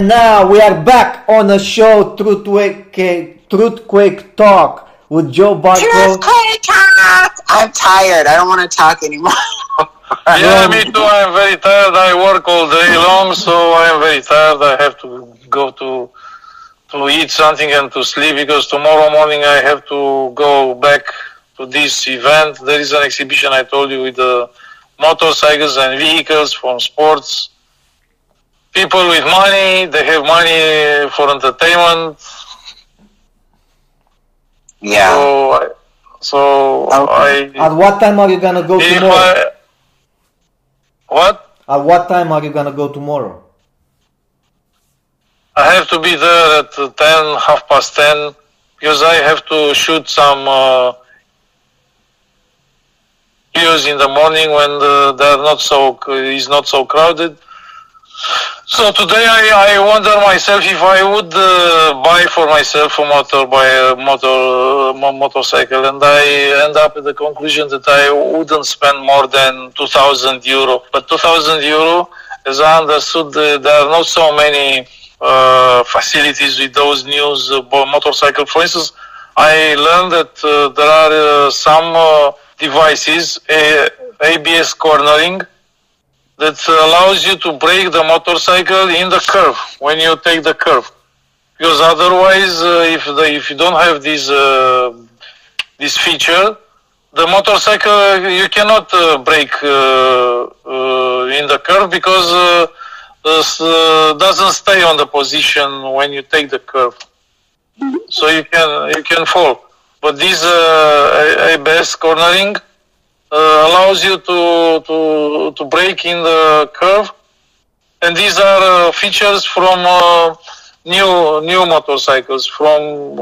Now we are back on the show Truthquake Talk with Joe Barco. Truthquake Talk! I'm tired. I don't want to talk anymore. Yeah, me too. I'm very tired. I work all day long, so I'm very tired. I have to go to eat something and to sleep because tomorrow morning I have to go back to this event. There is an exhibition, I told you, with the motorcycles and vehicles from sports. People with money, they have money for entertainment. Yeah. So, okay. At what time are you going to go tomorrow? At what time are you going to go tomorrow? I have to be there at 10, half past 10, because I have to shoot some videos in the morning when it's not so crowded. So today I wonder myself if I would buy for myself a motorcycle, and I end up at the conclusion that I wouldn't spend more than 2,000 euro. But 2,000 euro, as I understood, there are not so many facilities with those new motorcycles. For instance, I learned that there are some devices, ABS cornering, that allows you to brake the motorcycle in the curve, when you take the curve. Because otherwise, if you don't have this feature, the motorcycle, you cannot brake in the curve because it doesn't stay on the position when you take the curve. So you can fall. But this ABS cornering allows you to brake in the curve, and these are features from new motorcycles, from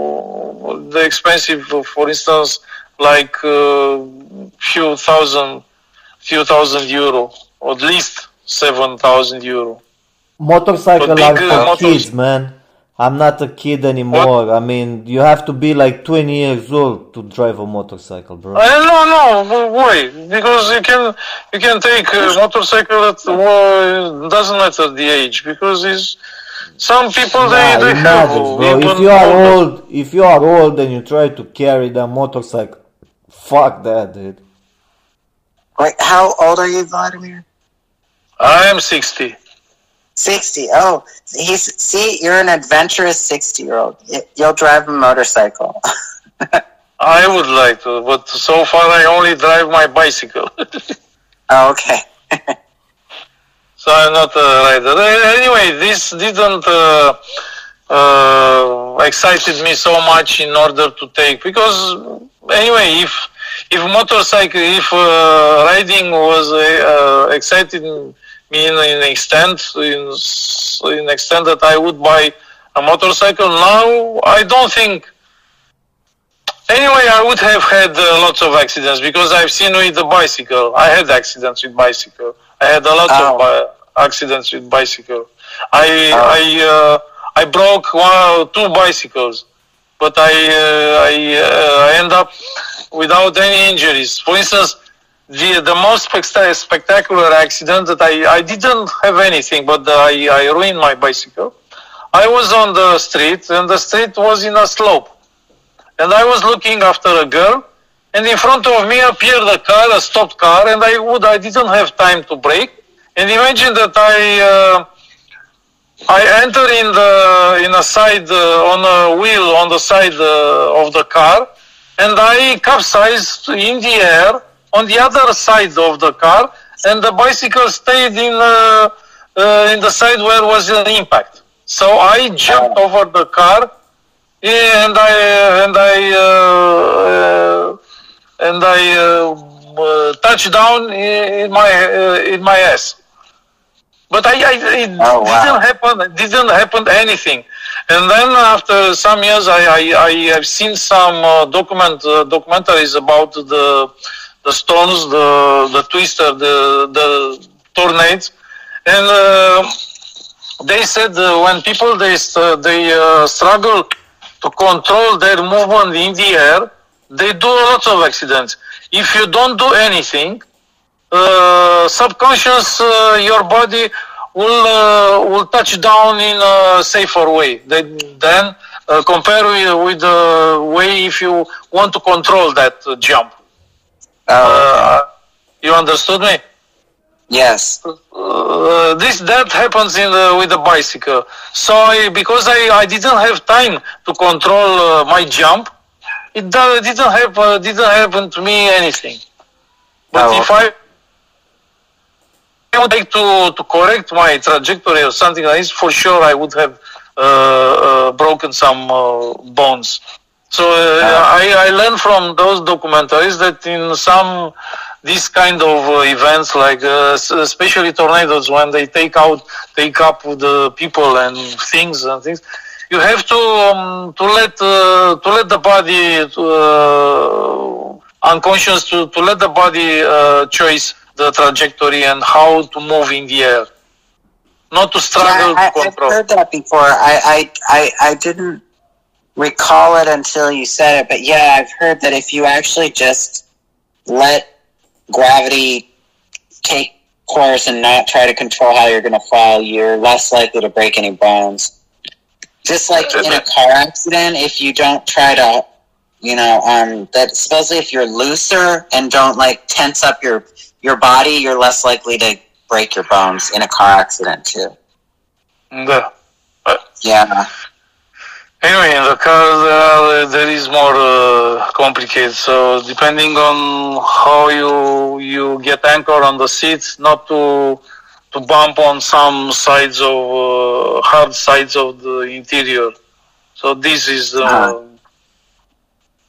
the expensive, for instance, like few thousand euro, or at least 7,000 euro. Motorcycles are for kids, man. I'm not a kid anymore. What? I mean, you have to be like 20 years old to drive a motorcycle, bro. No, why? Because you can take a motorcycle at doesn't matter the age, because some people they have. Bro. If you are old and you try to carry that motorcycle, fuck that, dude. Wait, how old are you, Vladimir? I am 60. 60. Oh, you're an adventurous 60-year-old. You'll drive a motorcycle. I would like to, but so far I only drive my bicycle. Oh, okay. So I'm not a rider. Anyway, this didn't excited me so much in order to take, because anyway, if riding was exciting. In extent that I would buy a motorcycle now, I don't think. Anyway, I would have had lots of accidents, because I've seen with the bicycle. I had accidents with bicycle. I had a lot of accidents with bicycle. I broke two bicycles, but I end up without any injuries. For instance, the most spectacular accident that I didn't have anything, but I ruined my bicycle. I was on the street, and the street was in a slope. And I was looking after a girl, and in front of me appeared a stopped car, and I didn't have time to brake. And imagine that I enter on a wheel on the side of the car, and I capsized in the air on the other side of the car, and the bicycle stayed in the side where was an impact. So I jumped over the car, and I touched down in my ass. But it didn't happen anything. And then after some years, I have seen some documentaries about the stones, the twister, the tornades, and they said when people they struggle to control their movement in the air, they do lots of accidents. If you don't do anything, subconscious, your body will touch down in a safer way than compare with the way if you want to control that jump. You understood me? Yes. That happens in with the bicycle. So because I didn't have time to control my jump, it didn't happen to me anything. But if I would like to correct my trajectory or something like this, for sure I would have broken some bones. So I learned from those documentaries that in some these kind of events, like especially tornadoes, when they take up the people and things, you have to let the body unconscious to let the body choose the trajectory and how to move in the air, not to struggle to control. I've heard that before. I didn't recall it until you said it, but yeah, I've heard that if you actually just let gravity take course and not try to control how you're going to fall, you're less likely to break any bones. Just like in a car accident, if you don't try to, that supposedly if you're looser and don't like tense up your body, you're less likely to break your bones in a car accident too. Yeah. Anyway, in the car there is more complicated. So depending on how you get anchor on the seats, not to bump on some sides of hard sides of the interior. So this is the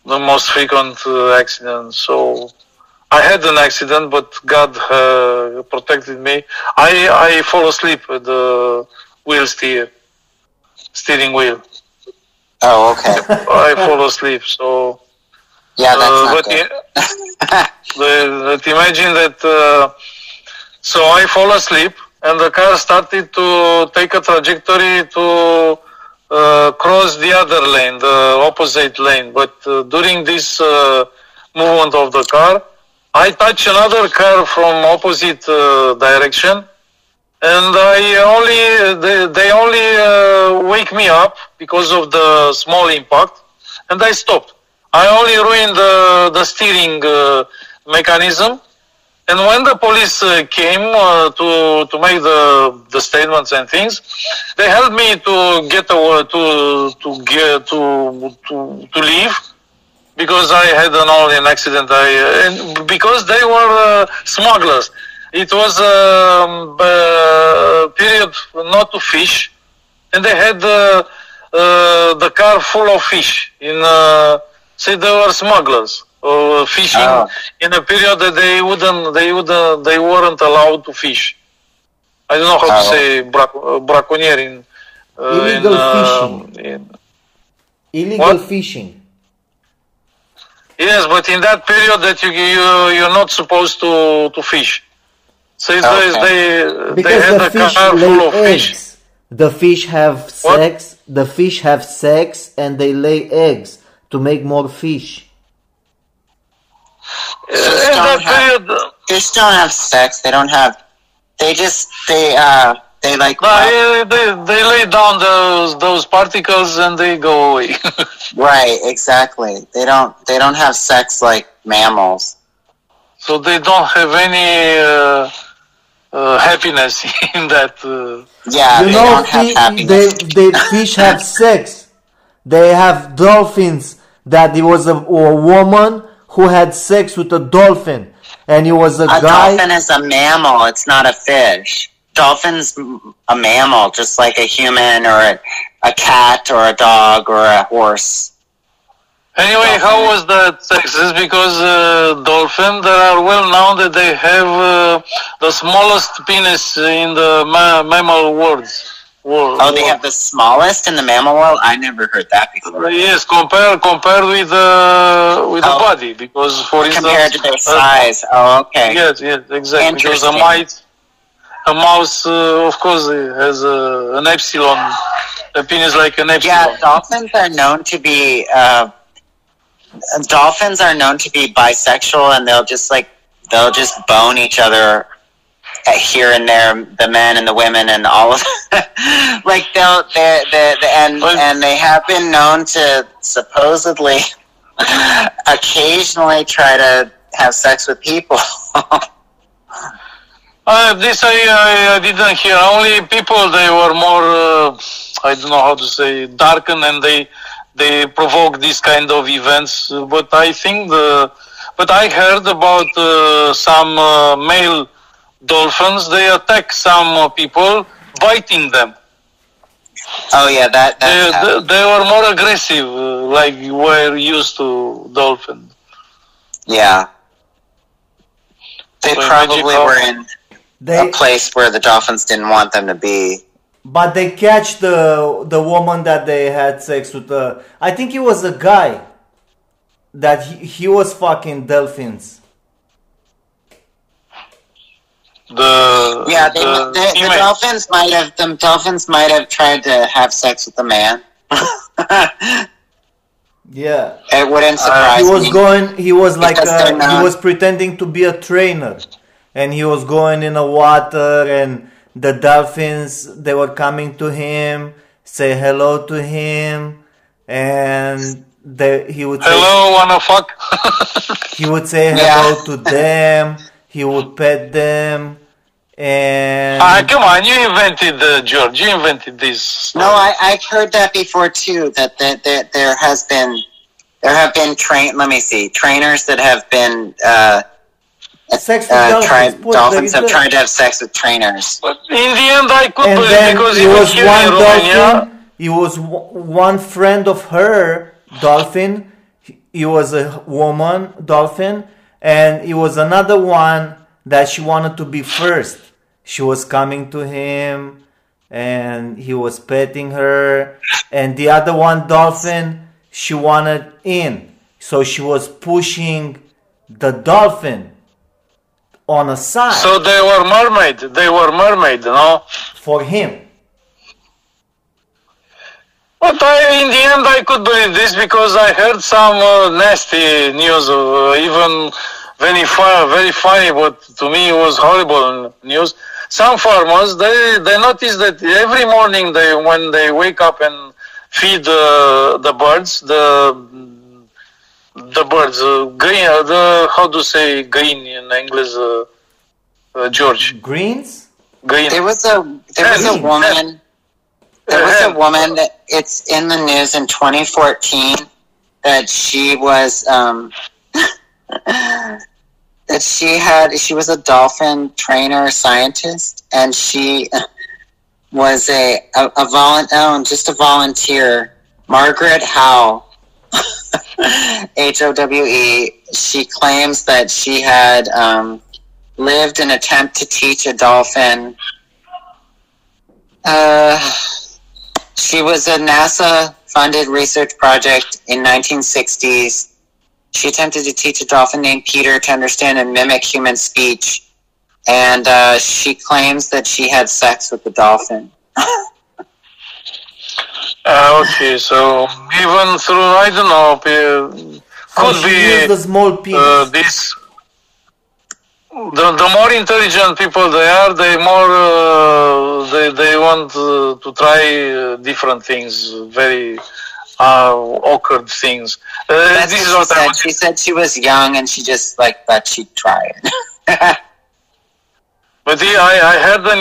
most frequent accident. So I had an accident, but God protected me. I fall asleep at the steering wheel. Oh, okay. I fall asleep, so... Yeah, that's not good. But imagine that... so I fall asleep, and the car started to take a trajectory to cross the other lane, the opposite lane. But during this movement of the car, I touch another car from opposite direction, and they only wake me up because of the small impact, and I stopped. I only ruined the steering mechanism, and when the police came to make the statements and things, they helped me to get to leave, because I had an accident. And because they were smugglers. It was a period not to fish, and they had the car full of fish. Say they were smugglers fishing in a period that they weren't allowed to fish. I don't know how to say braconier in illegal fishing. Illegal fishing. Yes, but in that period that you're not supposed to fish. So they had the car full of fish. The fish have sex. What? The fish have sex, and they lay eggs to make more fish. Fish don't have sex. They don't have. They like. They lay down those particles and they go away. Right. Exactly. They don't have sex like mammals. So they don't have any happiness in that. Yeah, fish have sex. They have dolphins. That it was a woman who had sex with a dolphin, and it was a guy. A dolphin is a mammal. It's not a fish. Dolphin's a mammal, just like a human or a cat or a dog or a horse. Anyway, how was that sex? It's because dolphins are well known that they have the smallest penis in the mammal world. Oh, they have the smallest in the mammal world? I never heard that before. Yes, compared with the body, because for instance... Compared to their size, okay. Yes, exactly. Because a mouse, of course, has an epsilon, a penis like an epsilon. Yeah, dolphins are known to be... Dolphins are known to be bisexual, and they'll just bone each other here and there, the men and the women and all of that. Like and they have been known to supposedly occasionally try to have sex with people. This I didn't hear. Only people, they were more, I don't know how to say, darkened, and they provoke these kind of events. But I think but I heard about some male dolphins, they attack some people, biting them. Oh yeah, they were more aggressive, like we're used to dolphins. Yeah. They probably were in a place where the dolphins didn't want them to be. But they catch the woman that they had sex with. I think it was a guy that he was fucking dolphins. The dolphins might have tried to have sex with the man. Yeah, it wouldn't surprise me. He was pretending to be a trainer, and he was going in the water, and the dolphins, they were coming to him, say hello to him, and he would say, "Hello, wanna fuck?" He would say hello to them. He would pet them. And come on, you invented George. You invented this. No, I've heard that before too. That there have been trainers that have been dolphins have tried to have sex with trainers. But in the end, I couldn't believe, because it was here in Romania. It was one friend of her dolphin. It was a woman dolphin, and it was another one that she wanted to be first. She was coming to him, and he was petting her, and the other one dolphin, she wanted in, so she was pushing the dolphin on a side. So they were mermaid, no? For him. But in the end, I could believe this, because I heard some nasty news, even very funny, but to me it was horrible news. Some farmers, they noticed that every morning when they wake up and feed the birds, how to say green in English, George? Greens? Green. There was a woman that, it's in the news in 2014, that she was she was a dolphin trainer scientist, and she was just a volunteer. Margaret Howe, H-O-W-E. She claims that she had lived an attempt to teach a dolphin. She was a NASA-funded research project in 1960s. She attempted to teach a dolphin named Peter to understand and mimic human speech, and she claims that she had sex with the dolphin. Okay, so even through, I don't know, the more intelligent people they are, the more they want to try different things, very awkward things. This is what I said. She said she was young, and she just thought she'd try it. But I heard the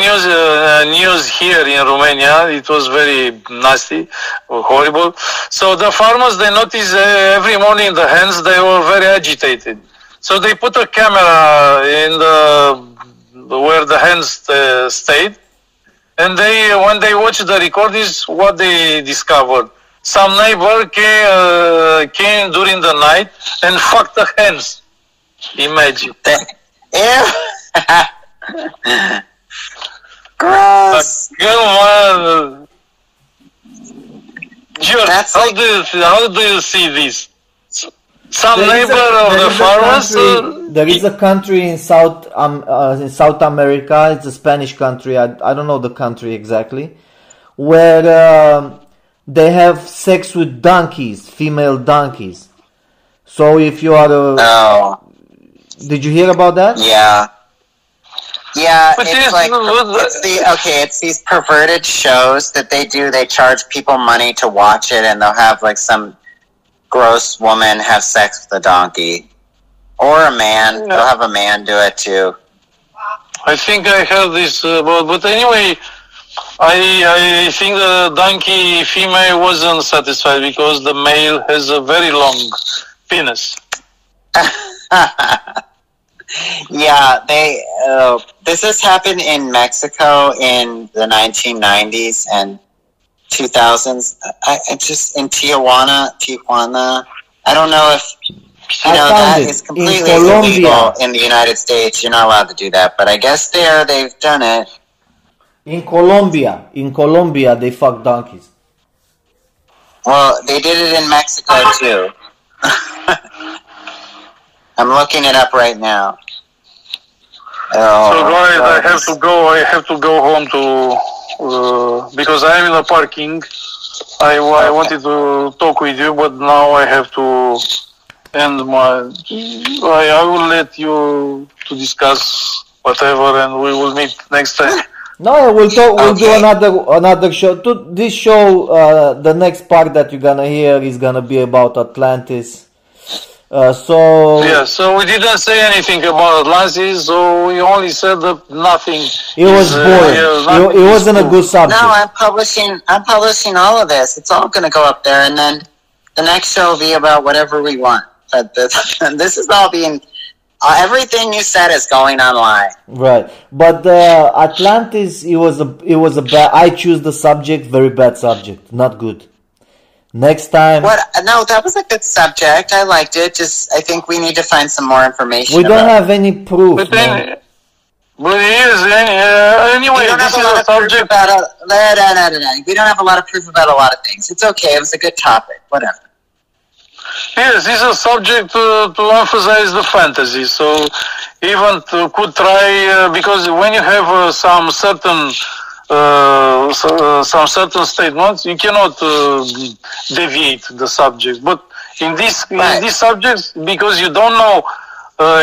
news here in Romania. It was very nasty, horrible. So the farmers, they noticed every morning the hens, they were very agitated. So they put a camera in where the hens stayed, and when they watched the recordings, what they discovered. Some neighbor came during the night and fucked the hens. Imagine. Gross. George, how do you see this? Some neighbor of the farmers. There is a country in South America. It's a Spanish country. I don't know the country exactly, where they have sex with donkeys, female donkeys. So if you are did you hear about that? Yeah. Yeah, but it's like, it's these perverted shows that they do. They charge people money to watch it, and they'll have like some gross woman have sex with a donkey. Or a man. Yeah. They'll have a man do it too. I think I heard this, but anyway, I think the donkey female wasn't satisfied because the male has a very long penis. Yeah, they. This has happened in Mexico in the 1990s and 2000s. I just in Tijuana. I don't know if you know that is completely illegal in the United States. You're not allowed to do that, but I guess there they've done it. In Colombia, they fuck donkeys. Well, they did it in Mexico too. I'm looking it up right now. So guys, I have to go home to because I am in the parking. I wanted to talk with you, but now I have to end my. I will let you to discuss whatever, and we will meet next time. No, we'll do another show. This show, the next part that you're gonna hear is gonna be about Atlantis. So we didn't say anything about Atlantis, so we only said that nothing. It was boring. It wasn't a good subject. No, I'm publishing all of this. It's all going to go up there, and then the next show will be about whatever we want. But this is all being. Everything you said is going online. Right, but Atlantis. It was a bad. I choose the subject. Very bad subject. Not good. Next time. What? No, that was a good subject. I liked it. Just, I think we need to find some more information. We don't have any proof. Anyway, we don't have a lot of proof about a lot of things. It's okay. It was a good topic. Whatever. Yes, this is a subject to emphasize the fantasy. So even could try because when you have some certain. Some certain statements you cannot deviate the subject, but in these subjects, because you don't know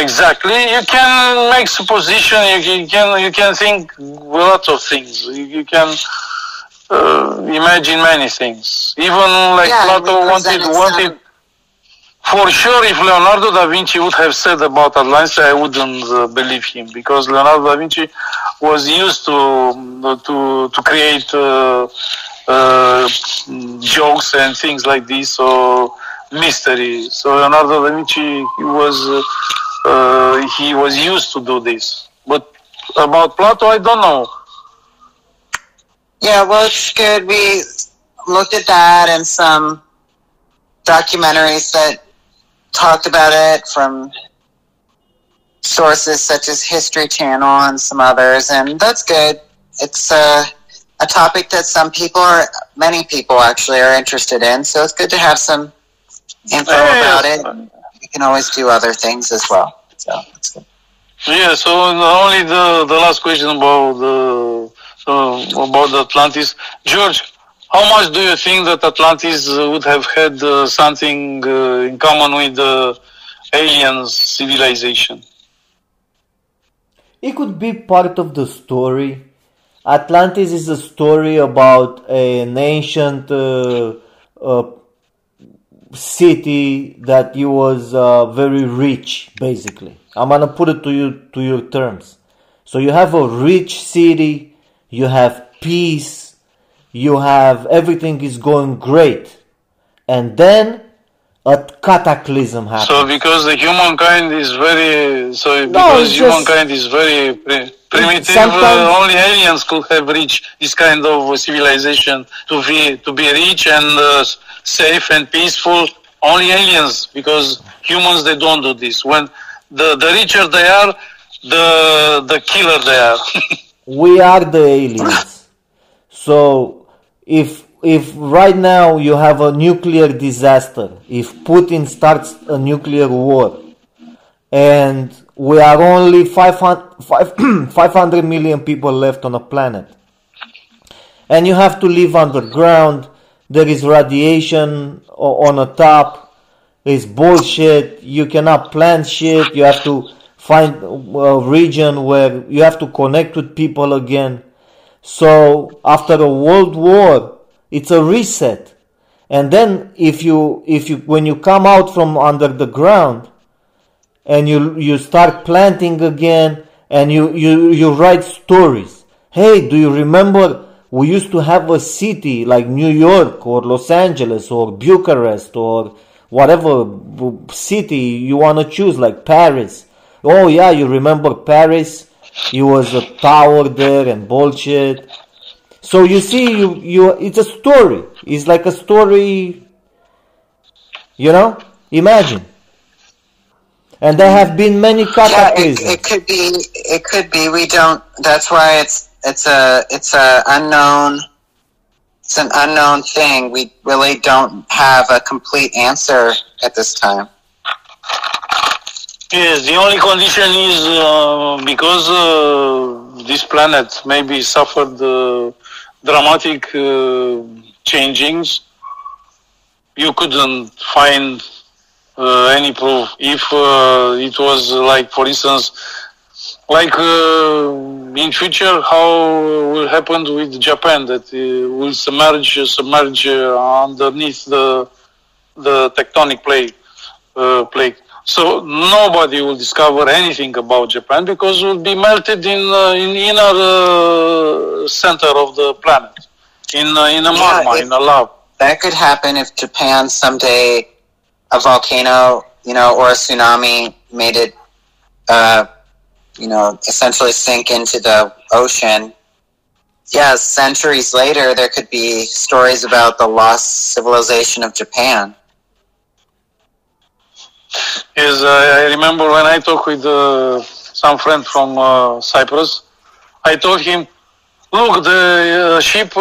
exactly, you can make supposition. You can think lots of things. You can imagine many things. Even like Plato wanted. For sure, if Leonardo da Vinci would have said about Atlantis, I wouldn't believe him, because Leonardo da Vinci was used to create jokes and things like this, or mystery. So Leonardo da Vinci he was used to do this. But about Plato, I don't know. Yeah, well, it's good. We looked at that and some documentaries that talked about it from sources such as History Channel and some others, and that's good. It's a topic that many people actually are interested in, so it's good to have some info about it. You can always do other things as well, so that's good. Yeah, so only the last question about Atlantis. George, how much do you think that Atlantis would have had something in common with the alien civilization? It could be part of the story. Atlantis is a story about an ancient city that was very rich, basically. I'm going to put it to your terms. So you have a rich city, you have peace, you have everything is going great, and then a cataclysm happens. So because humankind is very primitive, only aliens could have reached this kind of civilization to be rich and safe and peaceful. Only aliens, because humans, they don't do this. When the richer they are, the killer they are. We are the aliens. So if right now you have a nuclear disaster, if Putin starts a nuclear war, and we are only 500 million people left on the planet, and you have to live underground, there is radiation on the top, it's bullshit, you cannot plan shit, you have to find a region where you have to connect with people again. So after a world war, it's a reset. And then if you when you come out from under the ground and you start planting again and you write stories. Hey, do you remember we used to have a city like New York or Los Angeles or Bucharest or whatever city you want to choose, like Paris. Oh yeah, you remember Paris? It was a tower there and bullshit. So you see, it's a story. It's like a story, you know? Imagine. And there have been many cataclysms. Yeah, it could be. We don't. That's why it's an unknown thing. We really don't have a complete answer at this time. Yes, the only condition is because this planet maybe suffered dramatic changings. You couldn't find any proof. If it was like, for instance, like in future, how will happen with Japan, that will submerge underneath the tectonic plate. So nobody will discover anything about Japan because it will be melted in inner center of the planet, in a magma, in a lava. That could happen if Japan someday. A volcano, or a tsunami made it, essentially sink into the ocean. Yeah, centuries later, there could be stories about the lost civilization of Japan. Yes, I remember when I talked with some friend from Cyprus, I told him, look, the ship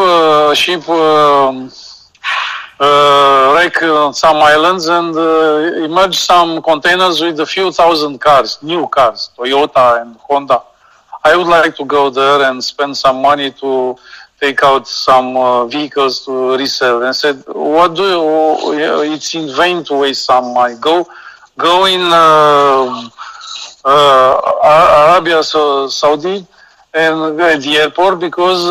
wreck on some islands and emerge some containers with a few thousand cars, new cars, Toyota and Honda. I would like to go there and spend some money to take out some vehicles to resell. And I said, it's in vain to waste some money. Go in Arabia, Saudi, and at the airport, because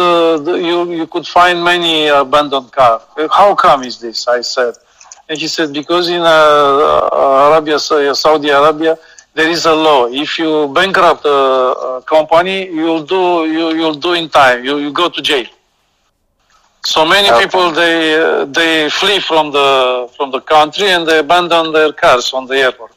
you could find many abandoned cars. How come is this? I said. And he said, because in Saudi Arabia, there is a law. If you bankrupt a company, you'll do in time. You go to jail. So many people they flee from the country and they abandon their cars on the airport.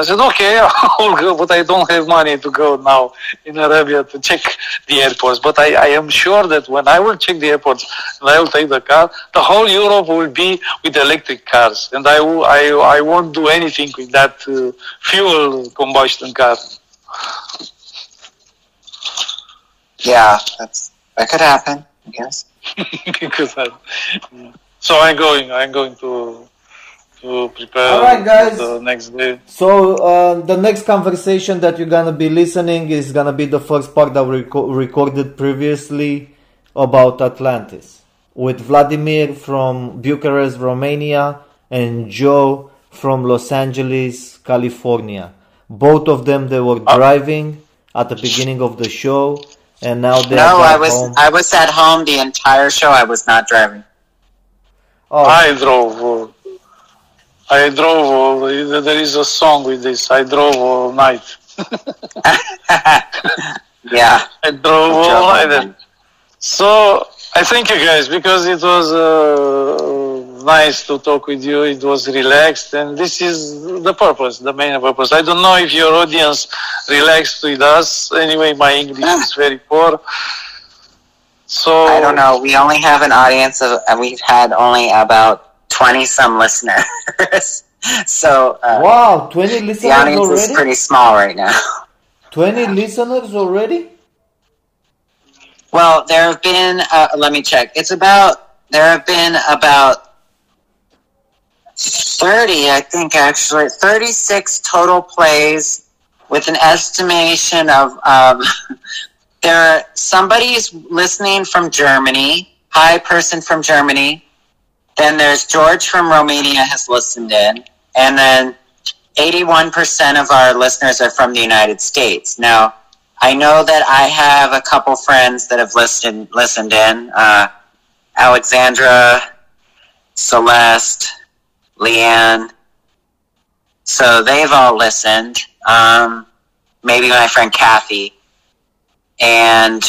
I said, okay, I'll go, but I don't have money to go now in Arabia to check the airports. But I am sure that when I will check the airports and I will take the car, the whole Europe will be with electric cars. And I won't do anything with that fuel combustion car. Yeah, that could happen, I guess. It could happen. So I'm going to prepare. All right, guys. The next day. So the next conversation that you're gonna be listening is gonna be the first part that we recorded previously about Atlantis with Vladimir from Bucharest, Romania, and Joe from Los Angeles, California. Both of them they were driving at the beginning of the show, and now they. No, I was at home the entire show. I was not driving. Oh. I drove. I drove, there is a song with this, I drove all night. Yeah. I drove all night. So, I thank you guys, because it was nice to talk with you, it was relaxed, and this is the purpose, the main purpose. I don't know if your audience relaxed with us, anyway my English is very poor. So I don't know, we only have an audience of, and we've had only about 20-some listeners. So wow, 20 listeners already? The audience already? Is pretty small right now. 20 listeners already? Well, there have been, let me check. There have been about 30, I think actually, 36 total plays with an estimation of, somebody's listening from Germany, hi person from Germany. Then there's George from Romania has listened in. And then 81% of our listeners are from the United States. Now, I know that I have a couple friends that have listened in. Alexandra, Celeste, Leanne. So they've all listened. Maybe my friend Kathy. And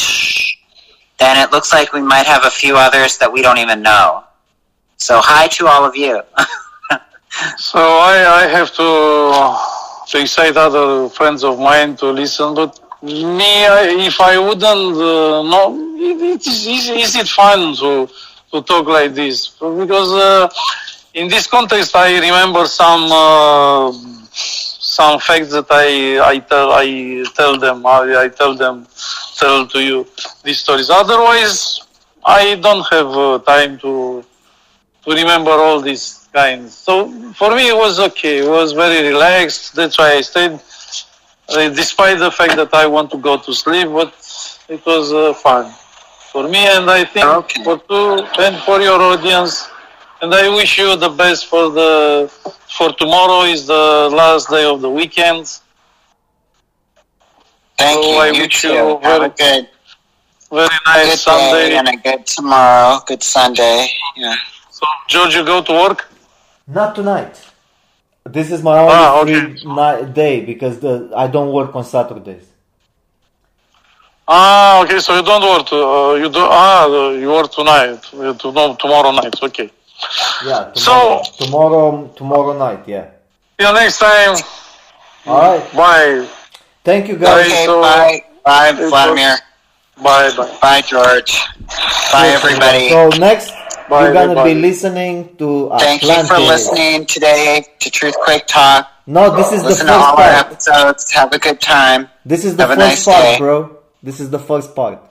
then it looks like we might have a few others that we don't even know. So hi to all of you. So I have to excite other friends of mine to listen, but me, if I wouldn't, no, is it fun to talk like this? Because in this context, I remember some facts that I tell to you these stories. Otherwise, I don't have time to remember all these kinds. So for me, it was okay. It was very relaxed. That's why I stayed. Despite the fact that I want to go to sleep, but it was fun for me, and I think for you and for your audience. And I wish you the best for tomorrow is the last day of the weekend. Thank you. I wish you very nice Sunday and a good tomorrow. Good Sunday. Yeah. So, George, you go to work? Not tonight. This is my only free day because I don't work on Saturdays. Ah, okay. So you don't work. You work tonight. Tomorrow night. Okay. Yeah. Tomorrow, so tomorrow night. Yeah. Till next time. All right. Bye. Thank you, guys. Okay, so, bye, Vladimir. Bye. Bye, George. Bye, everybody. So next. You're going to be listening to Atlantis. Thank you for listening today to Truthquake Talk. No, this is the first part. Listen to all our episodes. Have a good time. This is the first part, bro. This is the first part.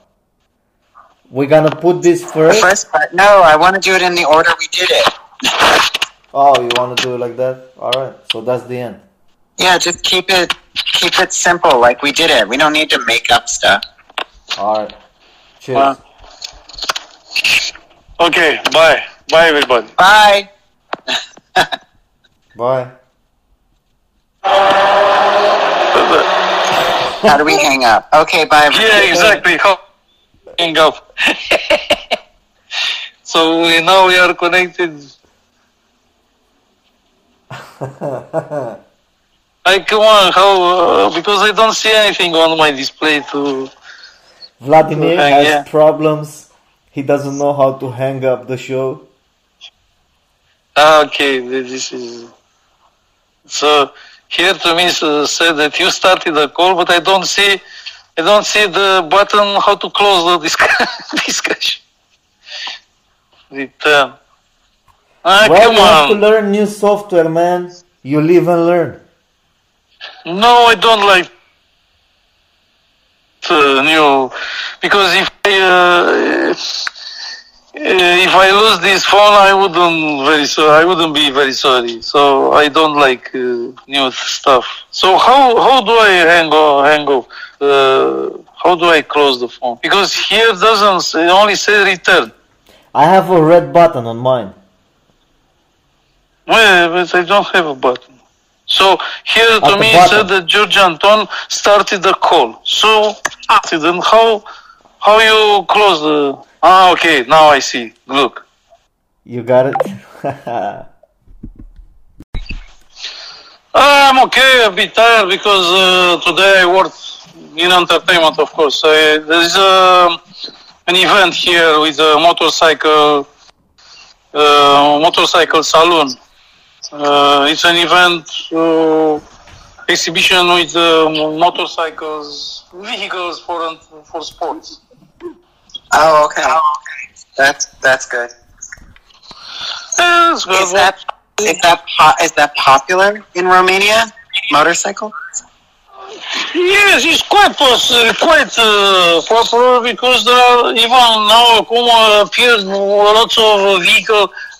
We're going to put this first. The first part? No, I want to do it in the order we did it. Oh, you want to do it like that? All right. So that's the end. Yeah, just keep it simple like we did it. We don't need to make up stuff. All right. Cheers. Well, okay, bye. Bye, everybody. Bye. Bye. How do we hang up? Okay, bye, everybody. Yeah, exactly. Hang up. So now we are connected. Like, come on, how? Because I don't see anything on my display to... Vladimir has problems. He doesn't know how to hang up the show. Okay, this is... So, here to me said that you started the call, but I don't see the button how to close the discussion. Return. Well, you have to learn new software, man. You live and learn. No, I don't like new... Because if I lose this phone, I wouldn't be very sorry. So I don't like new stuff. So how do I hang up? How do I close the phone? Because here it only says return. I have a red button on mine. Well, but I don't have a button. So here to me it said that George Anton started the call. So then how you close the... Ah, okay, now I see. Look. You got it? I'm okay, a bit tired because today I worked in entertainment, of course. There's an event here with a motorcycle saloon. It's an event exhibition with motorcycles, vehicles for sports. Oh, okay. That's good. That's good. Is that popular in Romania? Motorcycle? Yes, it's quite popular because there are even now appeared lots of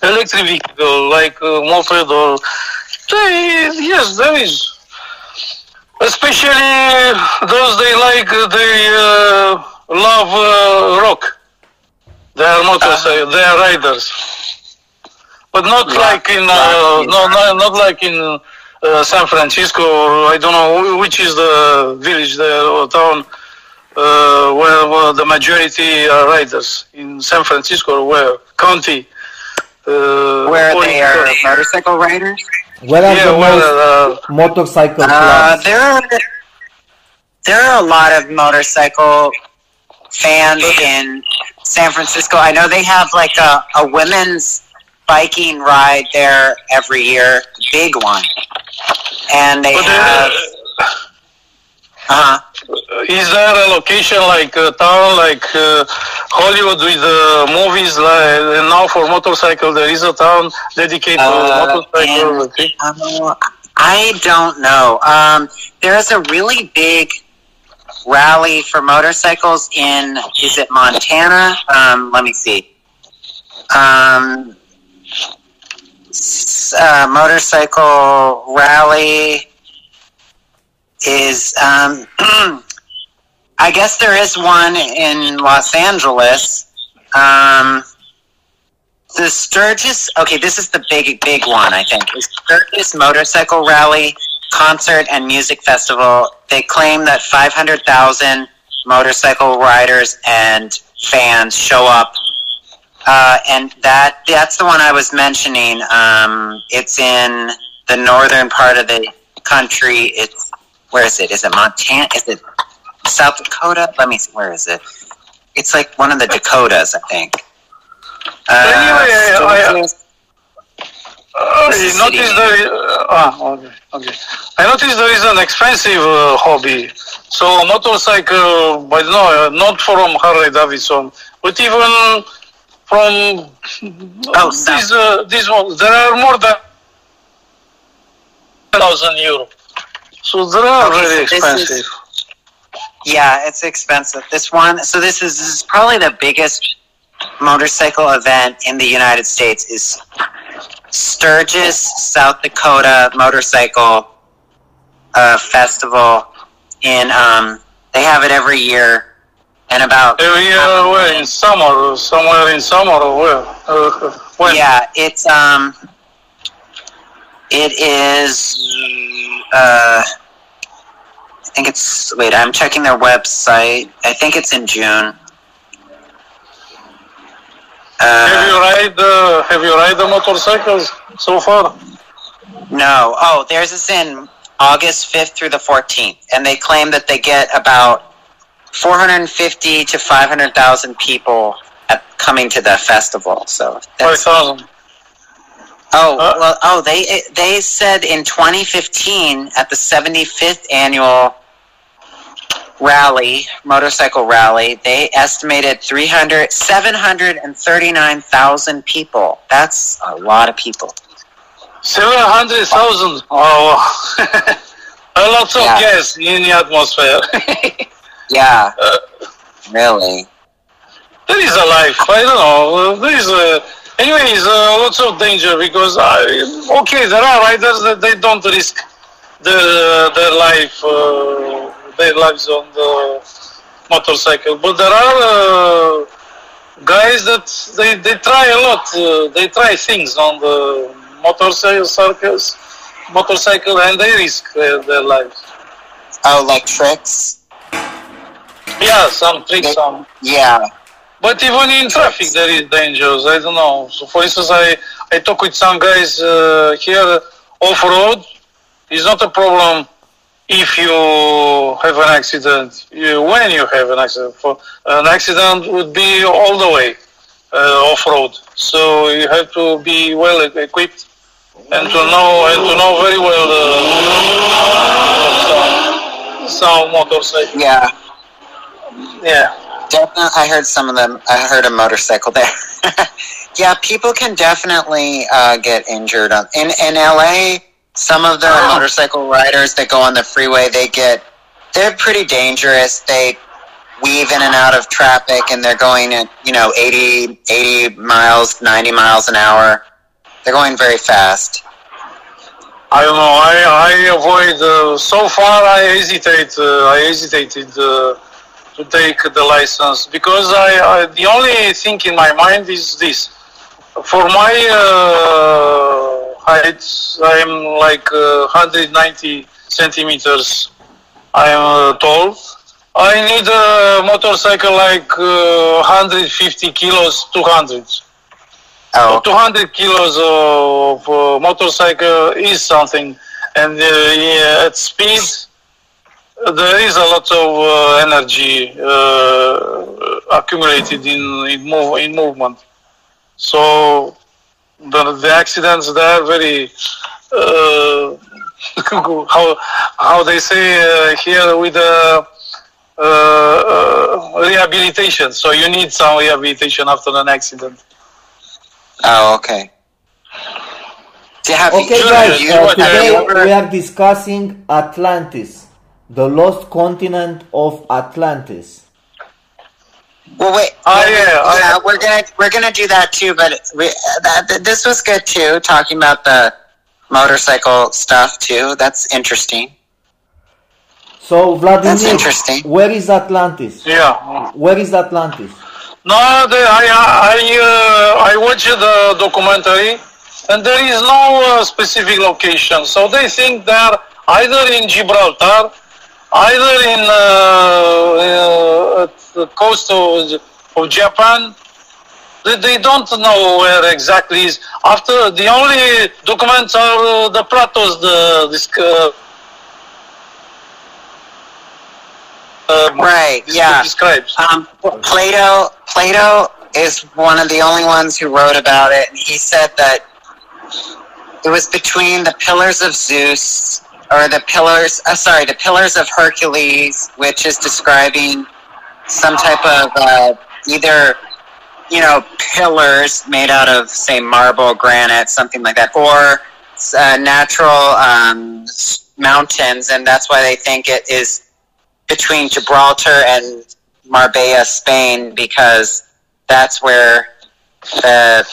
electric vehicle like moped or yes, there is. Especially those love rock. They are motorcycle. They are riders, but not like in San Francisco, I don't know which is the village, the town where the majority are riders in San Francisco, where county where they are motorcycle riders. What are the most motorcycle clubs? There are a lot of motorcycle fans in San Francisco. I know they have like a women's biking ride there every year, big one. And they have. Is there a location like a town like Hollywood with movies? Like, and now for motorcycle, there is a town dedicated to motorcycle. Okay. I don't know. There is a really big rally for motorcycles in, is it Montana? Let me see. Motorcycle rally is, I guess there is one in Los Angeles. The Sturgis, okay, this is the big one, I think. It's Sturgis Motorcycle Rally, Concert, and Music Festival. They claim that 500,000 motorcycle riders and fans show up. And that's the one I was mentioning. It's in the northern part of the country. It's, where is it? Is it Montana? Is it South Dakota? Let me see. Where is it? It's like one of the Dakotas, I think. Anyway, I noticed there is an expensive hobby. So motorcycle, but no, not from Harley Davidson, but even from this one. There are more than 1,000 euros. So they are really expensive. Yeah, it's expensive. This one, so this is probably the biggest motorcycle event in the United States is Sturgis, South Dakota Motorcycle Festival. In they have it every year, and about every year in summer, somewhere in summer or where? When? Yeah, it's it is I think it's. Wait, I'm checking their website. I think it's in June. Have you ride the motorcycles so far? No. Oh, theirs is in August 5th through the 14th, and they claim that they get about 450 to 500,000 people coming to the festival. So 5,000. Oh well. Oh, they said in 2015 at the 75th annual rally, motorcycle rally, they estimated 739,000 people. That's a lot of people. 700,000. Oh, a lot of gas in the atmosphere. Yeah, really. There is a life. I don't know. There is a. Anyways, lots of danger because there are riders that they don't risk their life. Their lives on the motorcycle, but there are guys that they try a lot. They try things on the motorcycle, and they risk their lives. Oh, like tricks? Yeah, some tricks. Yeah. But even in traffic, there is dangers. I don't know. So, for instance, I talk with some guys here off road. It's not a problem. If you have an accident, when you have an accident, an accident would be all the way off-road. So you have to be well equipped and to know very well some motorcycle. Yeah, yeah. Definitely, I heard some of them. I heard a motorcycle there. Yeah, people can definitely get injured in LA. Some of the motorcycle riders that go on the freeway, they're pretty dangerous. They weave in and out of traffic, and they're going at 80 miles, 90 miles an hour. They're going very fast. I don't know. I avoid. So far, I hesitated to take the license because the only thing in my mind is this. For my I'm like 190 centimeters. I'm tall. I need a motorcycle like 150 kilos, 200. Oh. 200 kilos of motorcycle is something, and yeah, at speed there is a lot of energy accumulated in movement. So the accidents, they are very how they say here with the rehabilitation. So you need some rehabilitation after an accident. Oh, okay. Okay, guys, today we are discussing Atlantis, the lost continent of Atlantis. Well, wait. Oh, yeah, we're gonna do that too. But this was good too. Talking about the motorcycle stuff too. That's interesting. So, Vladimir, that's interesting. Where is Atlantis? Yeah. Where is Atlantis? No, I watched the documentary, and there is no specific location. So they think they're either in Gibraltar, either in the coast of Japan. They don't know where exactly is. After, the only documents are the Plato's, right, yeah. Describes. Plato is one of the only ones who wrote about it. And he said that it was between the Pillars of Zeus, or the Pillars, sorry, the Pillars of Hercules, which is describing some type of either, you know, pillars made out of, say, marble, granite, something like that, or natural mountains, and that's why they think it is between Gibraltar and Marbella, Spain, because that's where the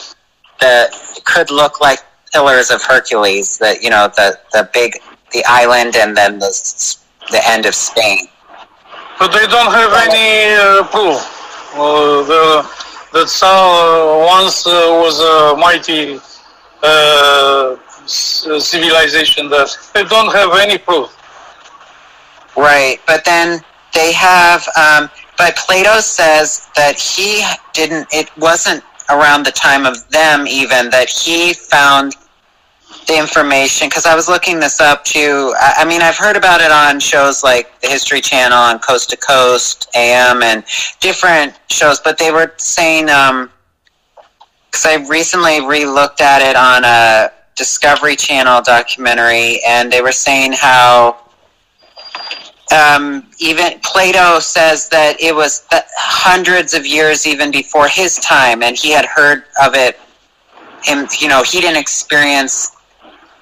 could look like Pillars of Hercules, that, you know, the island and then the end of Spain. But they don't have any proof. That once was a mighty civilization. That they don't have any proof. Right, but then they have, but Plato says that he didn't, it wasn't around the time of them even, that he found the information, because I was looking this up too. I mean, I've heard about it on shows like the History Channel and Coast to Coast, AM, and different shows, but they were saying, because I recently re-looked at it on a Discovery Channel documentary, and they were saying how even Plato says that it was hundreds of years even before his time, and he had heard of it. Him, you know, he didn't experience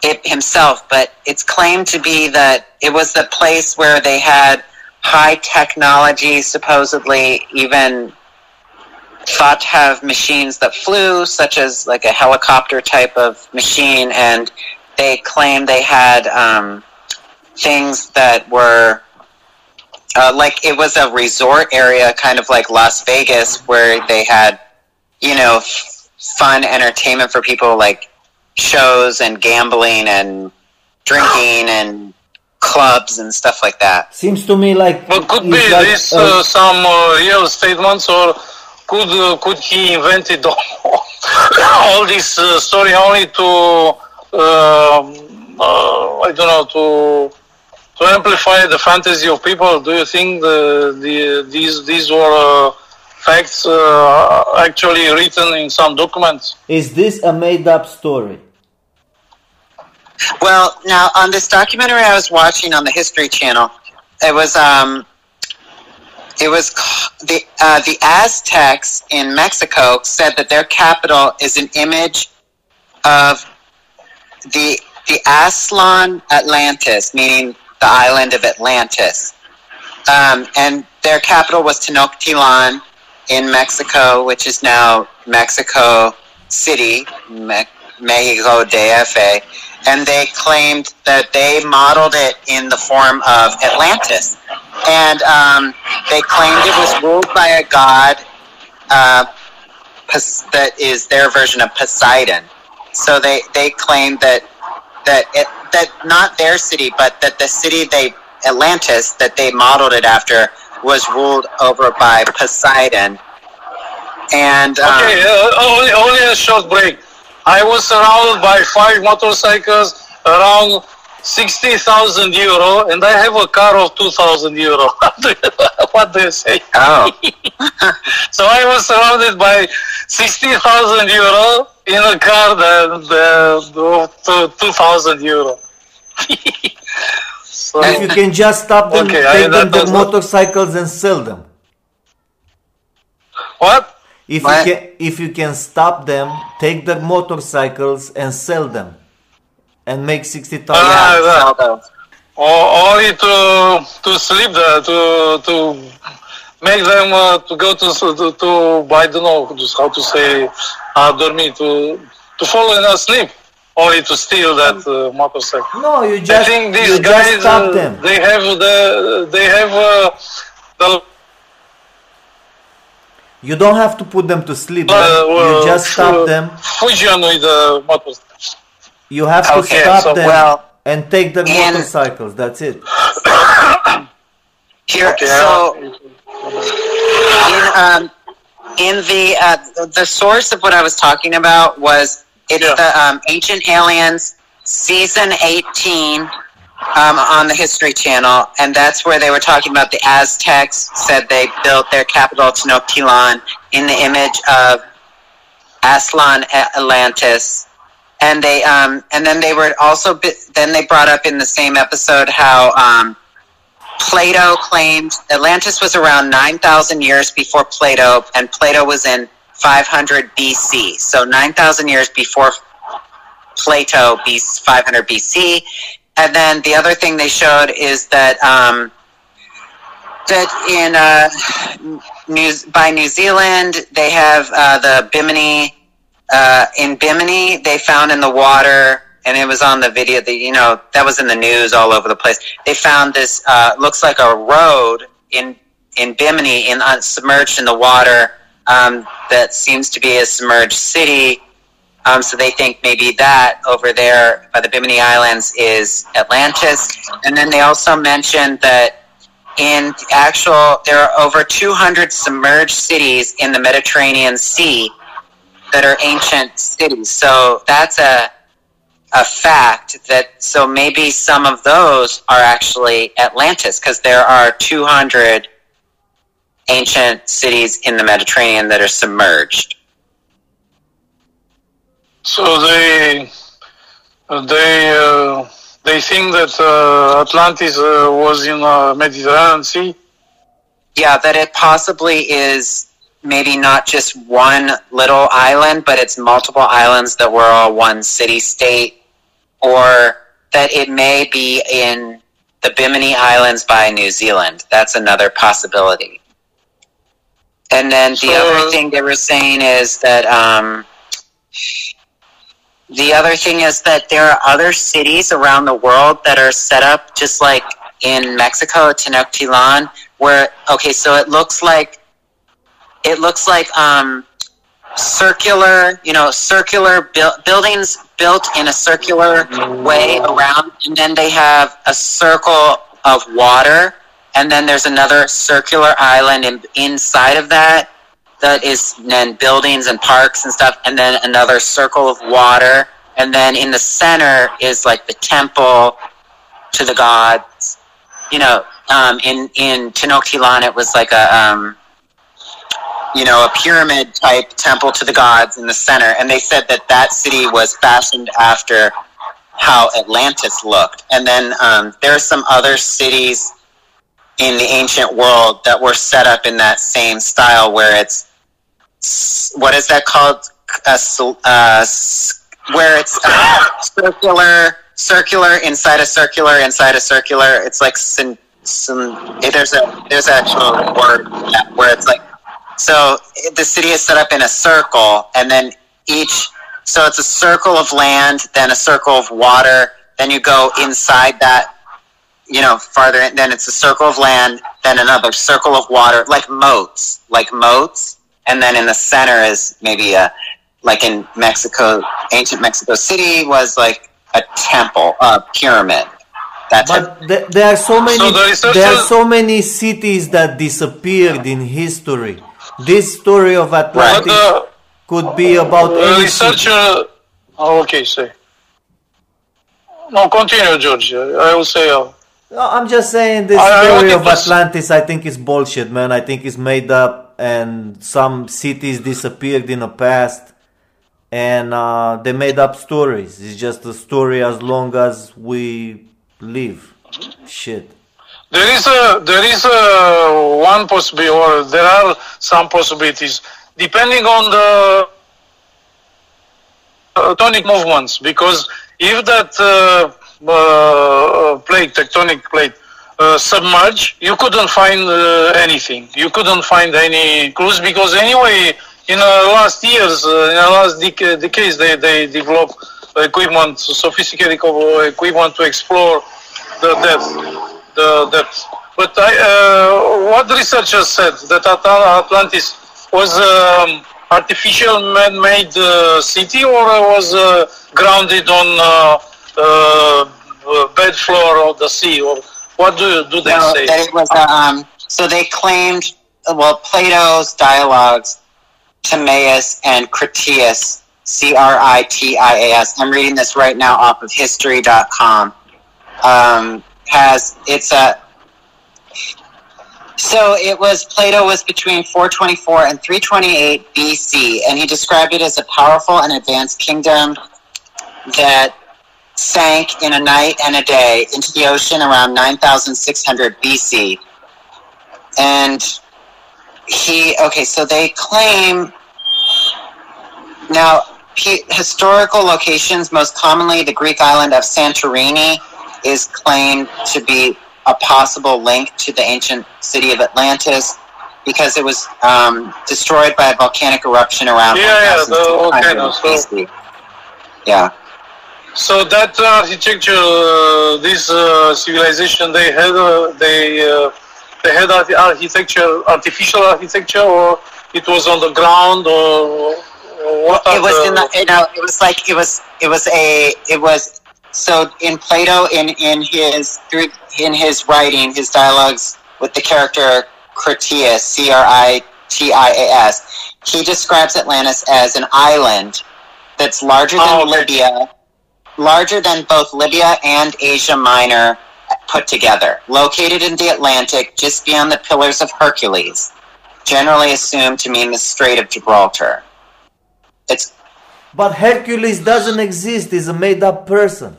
it himself, but it's claimed to be that it was the place where they had high technology, supposedly even thought to have machines that flew, such as like a helicopter type of machine, and they claimed they had things that were like, it was a resort area, kind of like Las Vegas, where they had, you know, fun entertainment for people, like shows and gambling and drinking and clubs and stuff like that. Seems to me like... But could be like, this some real statements, or could he invented all this story only to, I don't know, to amplify the fantasy of people? Do you think these were facts actually written in some documents? Is this a made-up story? Well, now, on this documentary I was watching on the History Channel, it was the Aztecs in Mexico said that their capital is an image of the Aslan Atlantis, meaning the island of Atlantis. And their capital was Tenochtitlan in Mexico, which is now Mexico City, Mexico DFA. And they claimed that they modeled it in the form of Atlantis. And they claimed it was ruled by a god that is their version of Poseidon. So they claim that not their city, but that the city Atlantis that they modeled it after was ruled over by Poseidon. And okay, only a short break. I was surrounded by 5 motorcycles around 60,000 euro, and I have a car of 2,000 euro. What do you say? Oh. So I was surrounded by 60,000 euro in a car of 2,000 euro. So, if you can just stop them, okay, take them the motorcycles and sell them. What? If you can stop them, take the motorcycles and sell them. And make 60,000. Only to sleep there, to make them to go to I don't know how to say dormi, to fall in a sleep, only to steal that motorcycle. No, you just. I think these guys stop them. They have the. You don't have to put them to sleep. You just stop them. Fusion with the motorcycle. You have to stop them and take the motorcycles. That's it. Here, okay. So in the source of what I was talking about was the Ancient Aliens season 18 on the History Channel, and that's where they were talking about the Aztecs. Said they built their capital Tenochtitlan in the image of Aslan Atlantis. And they, and then they were also. Then they brought up in the same episode how Plato claimed Atlantis was around 9,000 years before Plato, and Plato was in 500 BC. So 9,000 years before Plato, 500 BC. And then the other thing they showed is that by New Zealand they have the Bimini. In Bimini, they found in the water, and it was on the video that, you know, that was in the news all over the place. They found this, looks like a road in Bimini, submerged in the water, that seems to be a submerged city. So they think maybe that over there by the Bimini Islands is Atlantis. And then they also mentioned that there are over 200 submerged cities in the Mediterranean Sea that are ancient cities. So that's a fact so maybe some of those are actually Atlantis, because there are 200 ancient cities in the Mediterranean that are submerged. So they think that Atlantis was in the Mediterranean Sea? Yeah, that it possibly is maybe not just one little island, but it's multiple islands that were all one city-state, or that it may be in the Bimini Islands by New Zealand. That's another possibility. And then the other thing they were saying is that there are other cities around the world that are set up just like in Mexico, Tenochtitlan, where, so it looks like circular, circular buildings built in a circular way around, and then they have a circle of water, and then there's another circular island inside of that is then buildings and parks and stuff, and then another circle of water, and then in the center is like the temple to the gods. In Tenochtitlan it was like a pyramid-type temple to the gods in the center. And they said that city was fashioned after how Atlantis looked. And then there are some other cities in the ancient world that were set up in that same style, where it's... What is that called? Where it's circular, inside a circular, inside a circular. It's like... There's an actual word where it's like... So the city is set up in a circle, and then so it's a circle of land, then a circle of water, then you go inside that, farther in, then it's a circle of land, then another circle of water, like moats, and then in the center is maybe like in Mexico, ancient Mexico City was like a temple, a pyramid. But there are so many. There are so many cities that disappeared in history. This story of Atlantis could be about any city. No, continue, George. I will say. No, I'm just saying this story of Atlantis. I think is bullshit, man. I think it's made up, and some cities disappeared in the past, and they made up stories. It's just a story as long as we live. Shit. There is one possibility, or there are some possibilities, depending on the tectonic movements, because if that tectonic plate submerged, you couldn't find anything. You couldn't find any clues, because anyway, in the last years, in the last decades, they developed equipment, sophisticated equipment to explore the depth. But what researchers said, that Atlantis was artificial man-made city, or was grounded on bed floor of the sea, or what do they say? That it was so they claimed, well, Plato's dialogues, Timaeus and Critias, C-R-I-T-I-A-S, I'm reading this right now off of history.com, so it was, Plato was between 424 and 328 BC, and he described it as a powerful and advanced kingdom that sank in a night and a day into the ocean around 9,600 BC. And so they claim, now, historical locations, most commonly the Greek island of Santorini, is claimed to be a possible link to the ancient city of Atlantis, because it was destroyed by a volcanic eruption around 1,600 BC. Yeah. So that architecture, this civilization, they had architecture, artificial architecture, or it was on the ground, or what? It was So in Plato, in his writing, his dialogues with the character Critias, C-R-I-T-I-A-S, he describes Atlantis as an island that's larger than Libya, larger than both Libya and Asia Minor put together, located in the Atlantic just beyond the Pillars of Hercules, generally assumed to mean the Strait of Gibraltar. But Hercules doesn't exist, he's a made-up person.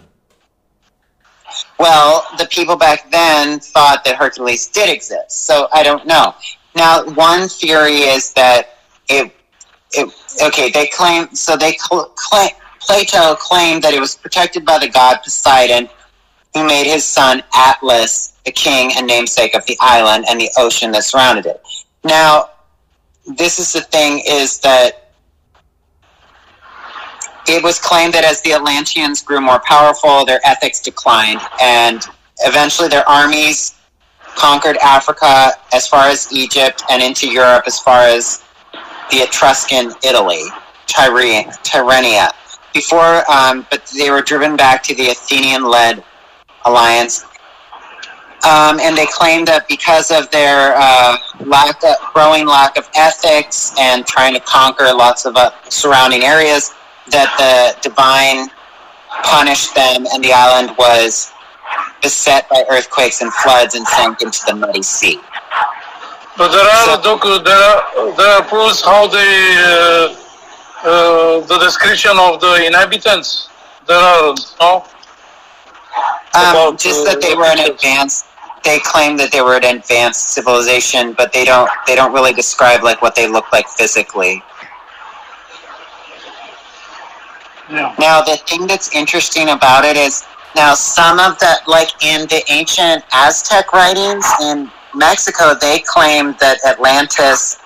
Well, the people back then thought that Hercules did exist, so I don't know. Now, one theory is that Plato claimed that it was protected by the god Poseidon, who made his son Atlas the king and namesake of the island and the ocean that surrounded it. Now, this is the thing, is that it was claimed that as the Atlanteans grew more powerful, their ethics declined, and eventually their armies conquered Africa as far as Egypt and into Europe as far as the Etruscan Italy, Tyrrhenia. But they were driven back to the Athenian-led alliance, and they claimed that because of their growing lack of ethics and trying to conquer lots of surrounding areas, that the divine punished them, and the island was beset by earthquakes and floods and sank into the muddy sea. But there are proofs how the description of the inhabitants. There are no. Just that they were an advanced. They claim that they were an advanced civilization, but they don't really describe like what they look like physically. Yeah. Now, the thing that's interesting about it is, now some of the, like in the ancient Aztec writings in Mexico, they claimed that Atlantis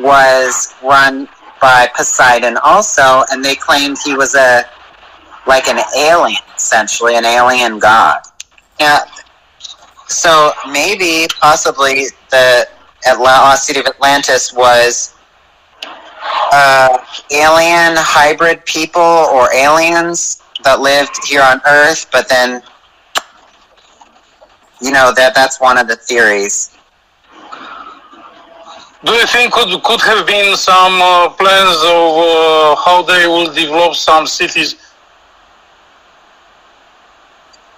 was run by Poseidon also, and they claimed he was an alien, essentially, an alien god. Now, so possibly the lost city of Atlantis was alien hybrid people or aliens that lived here on Earth, but then, you know, that's one of the theories. Do you think could have been some plans of how they will develop some cities?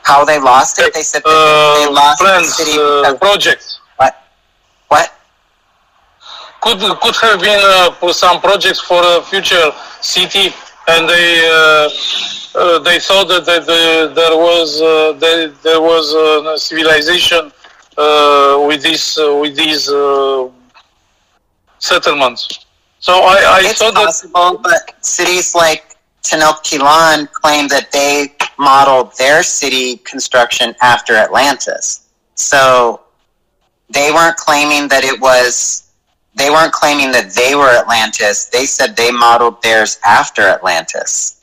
How they lost it? They said they lost plans, the city projects. What? Could have been some projects for a future city, and they thought that there was a civilization with these settlements. So I thought possible, but cities like Tenochtitlan claim that they modeled their city construction after Atlantis. So they weren't claiming that it was. They weren't claiming that they were Atlantis. They said they modeled theirs after Atlantis.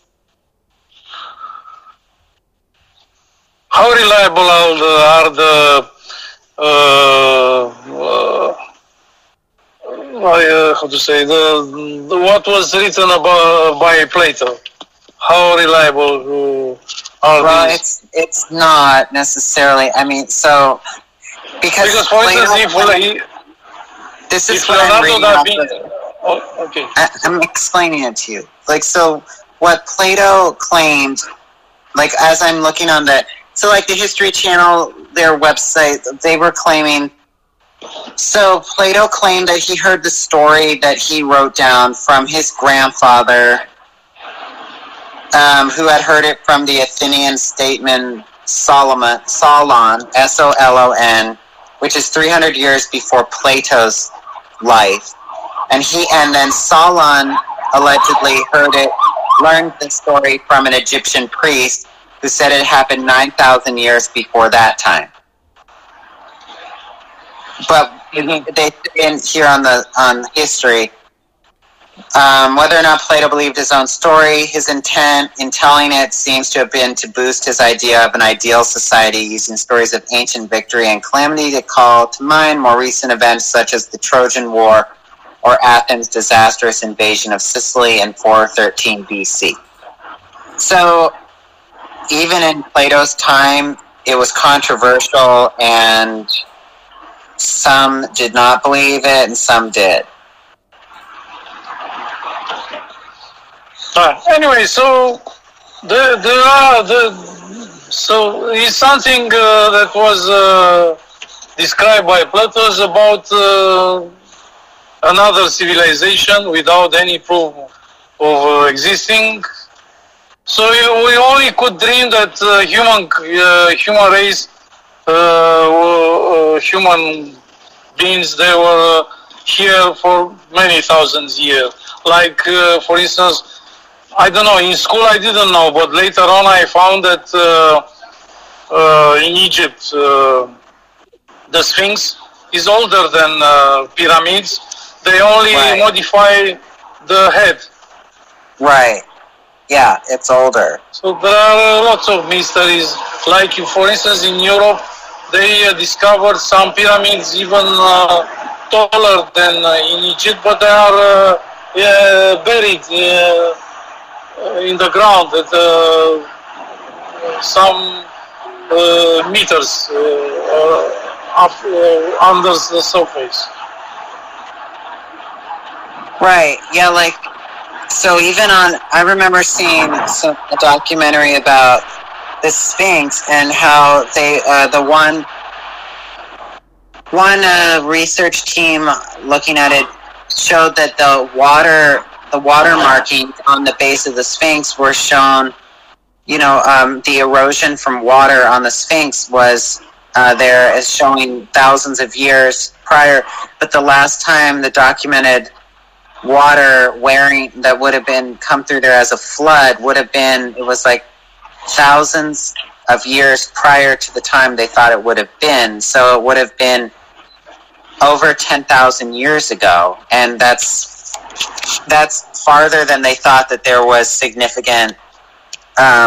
How reliable are the what was written about by Plato? How reliable are these? It's not necessarily. I mean, so because for Plato, this is what I'm reading off of. Oh, okay. I'm explaining it to you. Like, so what Plato claimed, like, as I'm looking on that, so like the History Channel, their website, they were claiming, so Plato claimed that he heard the story that he wrote down from his grandfather, who had heard it from the Athenian statesman Solon, S-O-L-O-N, which is 300 years before Plato's life, and then Solon allegedly learned the story from an Egyptian priest who said it happened 9,000 years before that time. But they didn't hear on history whether or not Plato believed his own story. His intent in telling it seems to have been to boost his idea of an ideal society using stories of ancient victory and calamity to call to mind more recent events such as the Trojan War or Athens' disastrous invasion of Sicily in 413 BC. So even in Plato's time, it was controversial, and some did not believe it and some did. Anyway, so so is something that was described by Plato about another civilization without any proof of existing. So we only could dream that human race, human beings, they were here for many thousands years. Like for instance, I don't know, in school I didn't know, but later on I found that in Egypt the Sphinx is older than pyramids. They only modify the head. Right. Yeah, it's older. So there are lots of mysteries. Like, for instance, in Europe they discovered some pyramids even taller than in Egypt, but they are buried in the ground at some meters under the surface. Right, yeah, like, so even I remember seeing a documentary about the Sphinx and how they, the research team looking at it showed that the water markings on the base of the Sphinx were shown, you know, the erosion from water on the Sphinx was there as showing thousands of years prior. But the last time the documented water wearing that would have been come through there as a flood would have been, it was like thousands of years prior to the time they thought it would have been. So it would have been over 10,000 years ago. And that's farther than they thought that there was significant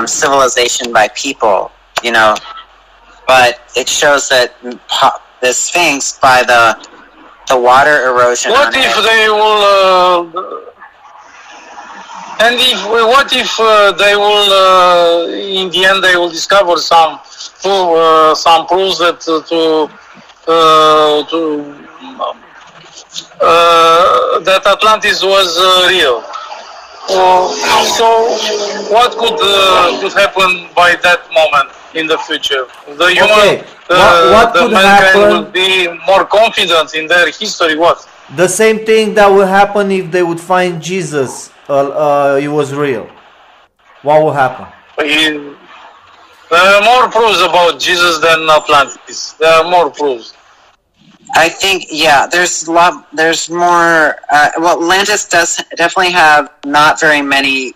civilization by people, you know. But it shows that the Sphinx, by the water erosion. What if they will And if, what if they will, in the end, they will discover some proofs that that Atlantis was real? So, what could happen by that moment in the future? The human, the mankind will be more confident in their history. What? The same thing that will happen if they would find Jesus. It was real. What will happen? There are more proofs about Jesus than Atlantis. There are more proofs. I think, yeah, there's more, well, Atlantis does definitely have not very many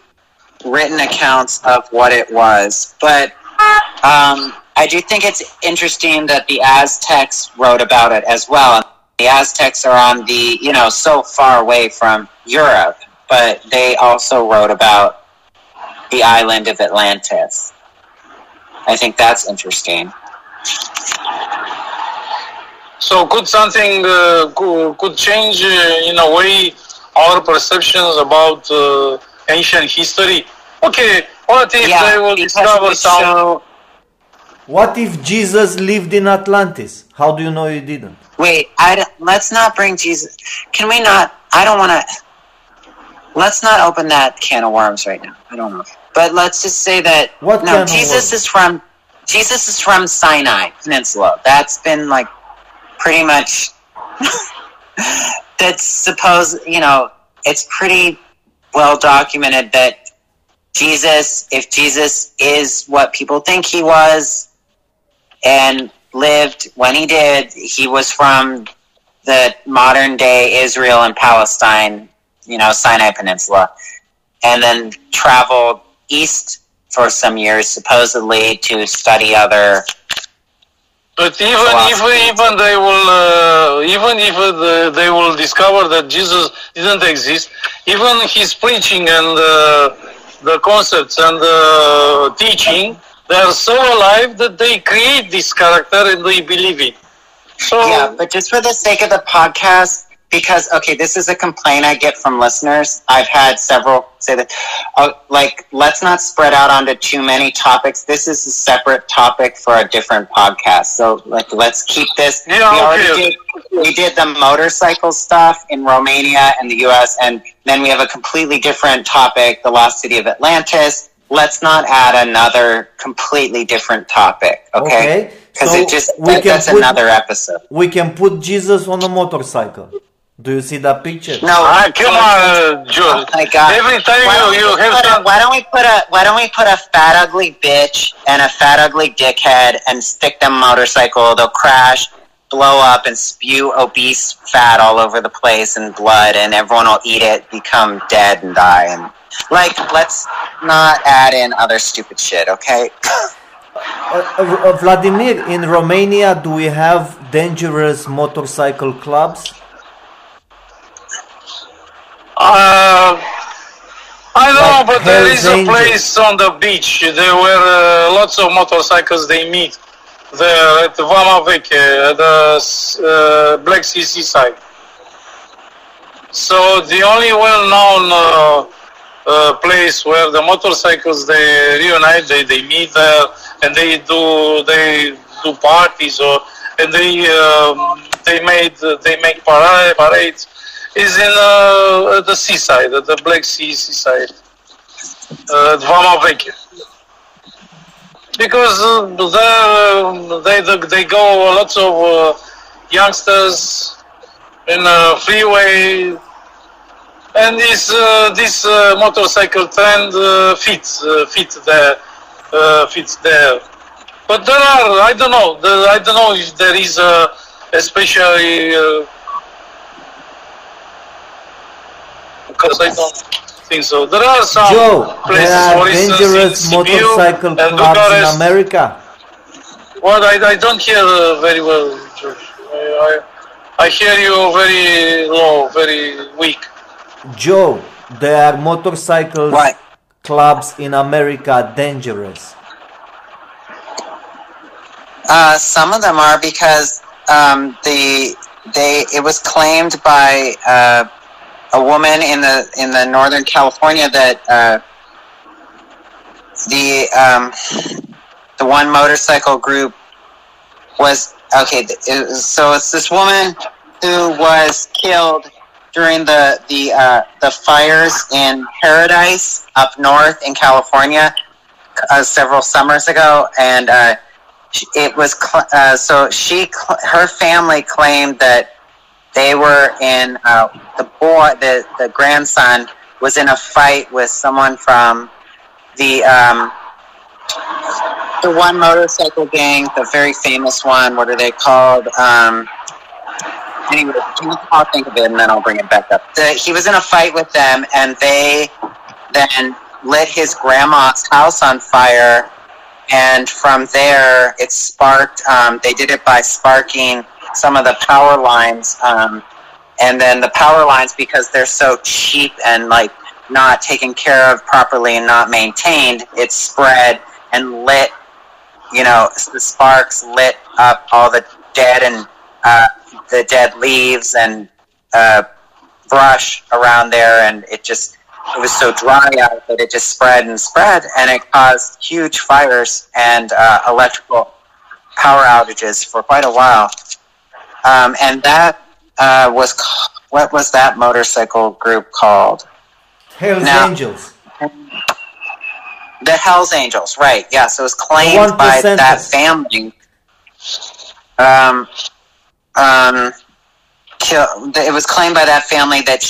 written accounts of what it was, but I do think it's interesting that the Aztecs wrote about it as well. The Aztecs are on the, you know, so far away from Europe, but they also wrote about the island of Atlantis. I think that's interesting. So could something could change in a way our perceptions about ancient history? Okay, what if they will discover some? So... What if Jesus lived in Atlantis? How do you know he didn't? Wait, let's not bring Jesus. Can we not? I don't want to. Let's not open that can of worms right now. I don't know, but let's just say that no, Jesus is from Sinai Peninsula. That's been like. Pretty much, that's supposed, you know, it's pretty well documented that Jesus, if Jesus is what people think he was and lived when he did, he was from the modern day Israel and Palestine, you know, Sinai Peninsula, and then traveled east for some years, supposedly, to study other. But even they will even if they will discover that Jesus didn't exist, even his preaching and the concepts and the teaching, they are so alive that they create this character and they believe it. So yeah, but just for the sake of the podcast, because okay, this is a complaint I get from listeners. I've had several say that, like, let's not spread out onto too many topics. This is a separate topic for a different podcast. So, like, let's keep this. Yeah, we did the motorcycle stuff in Romania and the U.S., and then we have a completely different topic, the lost city of Atlantis. Let's not add another completely different topic. Okay, because so that's another episode. We can put Jesus on a motorcycle. Do you see that picture? No, come on, George. Oh my God. Every time you have done... Why don't we put a fat ugly bitch and a fat ugly dickhead and stick them on a motorcycle? They'll crash, blow up, and spew obese fat all over the place and blood, and everyone will eat it, become dead, and die. And like, let's not add in other stupid shit, okay? Vladimir, in Romania, do we have dangerous motorcycle clubs? I don't know, but there is a place on the beach. There were lots of motorcycles they meet there at Vama Veche, at the Black Sea seaside. So the only well-known place where the motorcycles they reunite, they meet there, and they do parties, and they make parades. Is in the seaside, the Black Sea seaside, Vama Veche. Because there they go, lots of youngsters in a freeway, and this motorcycle trend fits there. But there are I don't know if there is especially. Because I don't think so. There are some places, for instance, in motorcycle Sibiu and Bucharest. In America? Well, I don't hear very well, George. I hear you very low, very weak. Joe, there are motorcycle clubs in America dangerous? Some of them are because it was claimed by a woman in the Northern California that the one motorcycle group was okay. So it's this woman who was killed during the fires in Paradise up north in California several summers ago, and it was so her family claimed that they were in the grandson was in a fight with someone from the one motorcycle gang, the very famous one. What are they called? Anyway, I'll think of it and then I'll bring it back up. He was in a fight with them, and they then lit his grandma's house on fire, and from there it sparked. They did it by sparking some of the power lines, and then the power lines, because they're so cheap and like not taken care of properly and not maintained, it spread and lit. You know, the sparks lit up all the dead and the dead leaves and brush around there, and it was so dry out that it just spread, and it caused huge fires and electrical power outages for quite a while. And that was, what was that motorcycle group called? Hells Angels. The Hells Angels, right. Yeah, so it was claimed by that family. It was claimed by that family that,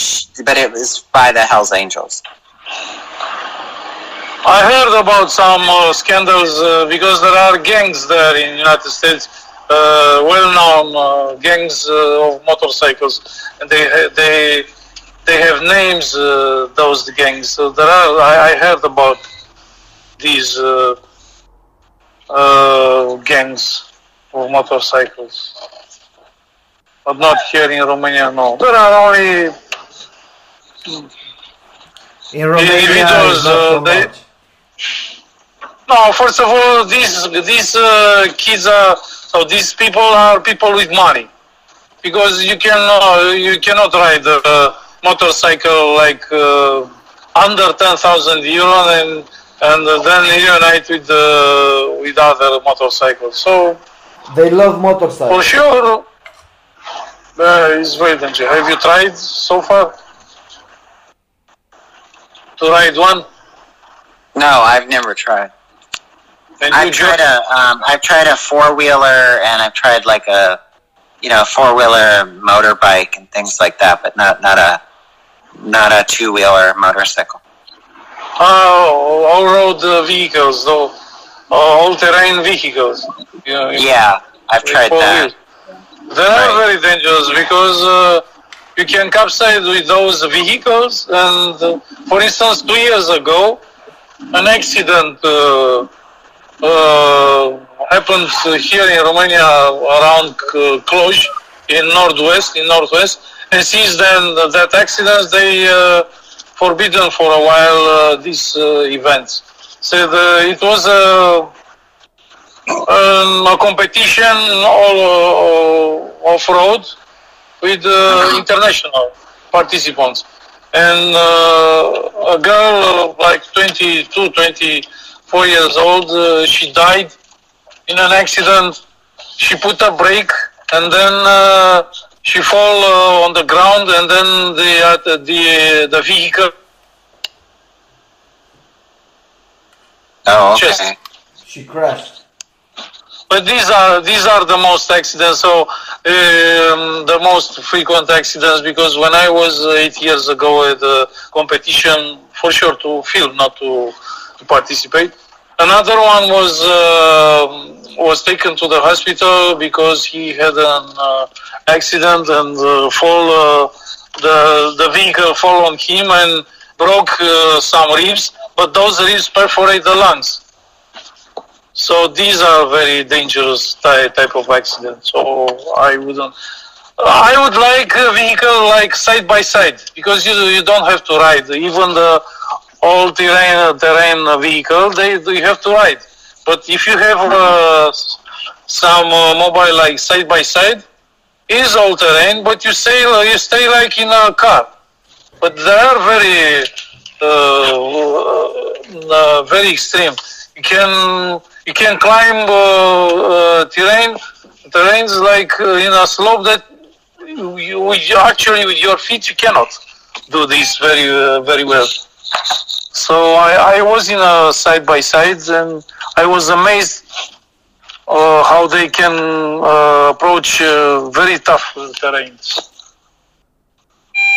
but it was by the Hells Angels. I heard about some scandals because there are gangs there in the United States, well-known gangs of motorcycles, and they have names. Those gangs. So there are. I heard about these gangs of motorcycles. But not here in Romania, no. There are only in Romania, individuals. No, first of all, these kids are. So these people are people with money, because you cannot ride a motorcycle like under 10,000 euro and then reunite with other motorcycles. So they love motorcycles for sure. It's very dangerous. Have you tried so far to ride one? No, I've never tried. I've tried a four-wheeler, and I've tried like a, four-wheeler motorbike and things like that, but not a two-wheeler motorcycle. Oh, all-road vehicles, though, all-terrain vehicles. Yeah, I've tried that. Wheels. They are very dangerous because you can capsize with those vehicles. And for instance, 2 years ago, an accident happened here in Romania around Cluj, in northwest. And since then, that accident, they forbidden for a while these events. So it was a competition off-road with international participants, and a girl like 22, 24 years old, she died in an accident. She put a brake, and then she fell on the ground, and then the vehicle. Oh, okay. She crashed. But these are the most accidents, so the most frequent accidents. Because when I was 8 years ago at the competition, for sure to film, not to participate. Another one was taken to the hospital because he had an accident and fall. The vehicle fell on him and broke some ribs, but those ribs perforate the lungs. So these are very dangerous type of accidents. So I would like a vehicle like side by side, because you don't have to ride. Even the all-terrain vehicle, you have to ride. But if you have some mobile like side by side, is all-terrain, but you stay like in a car. But they are very very extreme. You can climb terrains like in a slope that you actually with your feet you cannot do this very well. So I was in a side by sides and I was amazed how they can approach very tough terrains.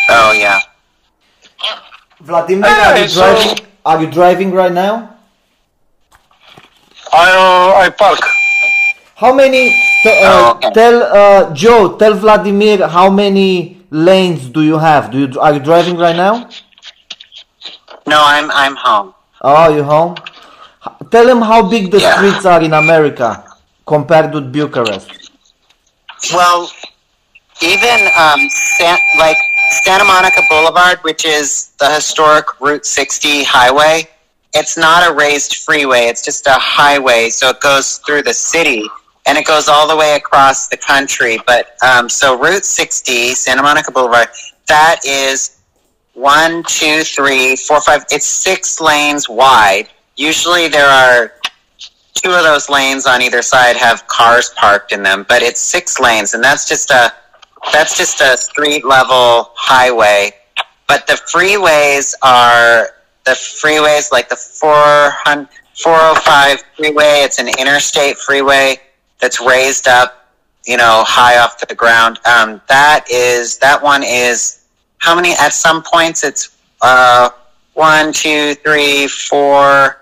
Oh yeah. Vladimir, are you driving right now? I park. How many? Joe. Tell Vladimir how many lanes do you have? Are you driving right now? No, I'm home. Oh, you home? Tell him how big the streets are in America compared with Bucharest. Well, even like Santa Monica Boulevard, which is the historic Route 60 highway, it's not a raised freeway. It's just a highway, so it goes through the city, and it goes all the way across the country. But so Route 60, Santa Monica Boulevard, that is 1, 2, 3, 4, 5. It's 6 lanes wide. Usually there are 2 of those lanes on either side have cars parked in them, but it's 6 lanes, and that's just a street level highway. But the freeways like the 405 freeway. It's an interstate freeway that's raised up, high off the ground. That one is how many? At some points it's 1, 2, 3, 4.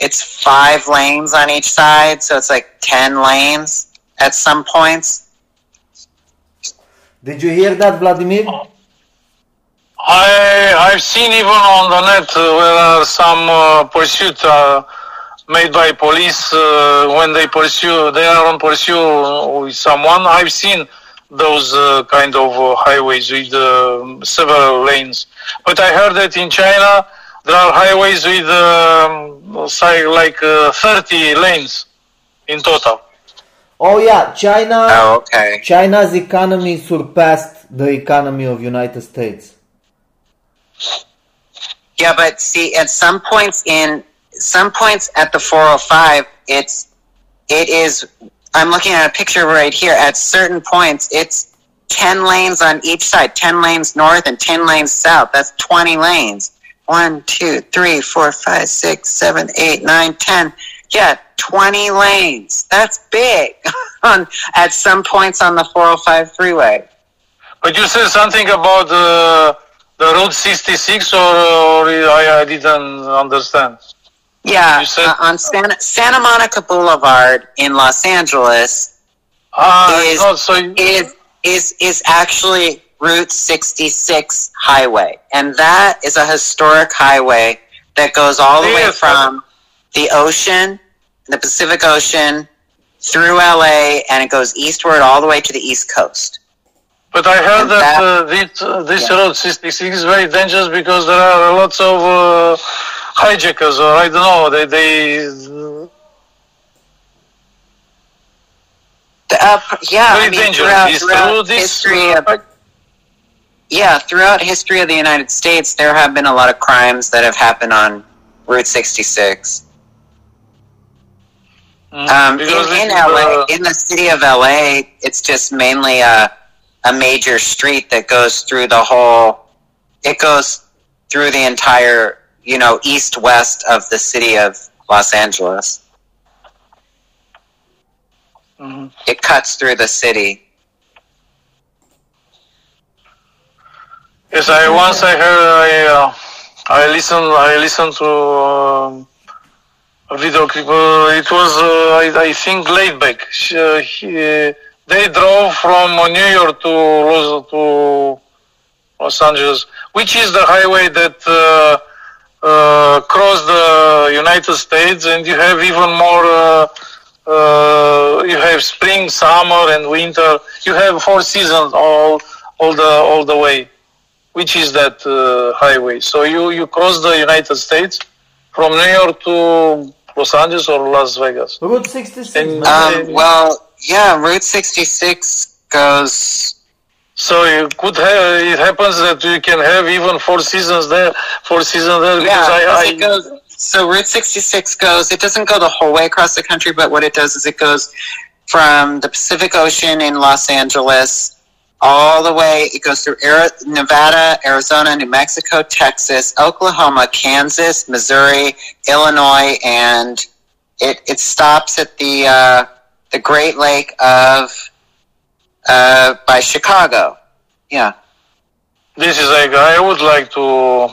It's 5 lanes on each side, so it's like 10 lanes at some points. Did you hear that, Vladimir? I've seen even on the net where are some pursuit made by police when they are on pursuit with someone. I've seen those kind of highways with several lanes. But I heard that in China there are highways with like 30 lanes in total. Oh yeah, China. Oh, okay. China's economy surpassed the economy of United States. Yeah, but see, at some points at the 405, it is. I'm looking at a picture right here. At certain points, it's 10 lanes on each side, 10 lanes north and 10 lanes south. That's 20 lanes. 1, 2, 3, 4, 5, 6, 7, 8, 9, 10. Yeah, 20 lanes. That's big at some points on the 405 freeway. But you said something about the Route 66, or I didn't understand. Yeah, on Santa Monica Boulevard in Los Angeles is actually Route 66 highway, and that is a historic highway that goes all the way from the ocean, the Pacific Ocean, through LA, and it goes eastward all the way to the East Coast. But I heard that this Route 66 is very dangerous because there are lots of hijackers, or I don't know, dangerous. Throughout history of the United States, there have been a lot of crimes that have happened on Route 66. In LA, in the city of LA, it's just mainly a major street that goes through the entire, east-west of the city of Los Angeles. Mm-hmm. It cuts through the city. Yes, I listened to a video clip. It was, I think, Laidback. They drove from New York to Los Angeles, which is the highway that crossed the United States, and you have even more, you have spring, summer, and winter. You have 4 seasons all the way, which is that highway. So you cross the United States from New York to Los Angeles or Las Vegas. Route 66. Route 66 goes So it could have, it happens that you can have even four seasons there. Because it goes, so Route 66 goes, it doesn't go the whole way across the country, but what it does is it goes from the Pacific Ocean in Los Angeles all the way, it goes through Nevada, Arizona, New Mexico, Texas, Oklahoma, Kansas, Missouri, Illinois, and it stops at the Great Lake of by Chicago. Yeah. This is like, I would like to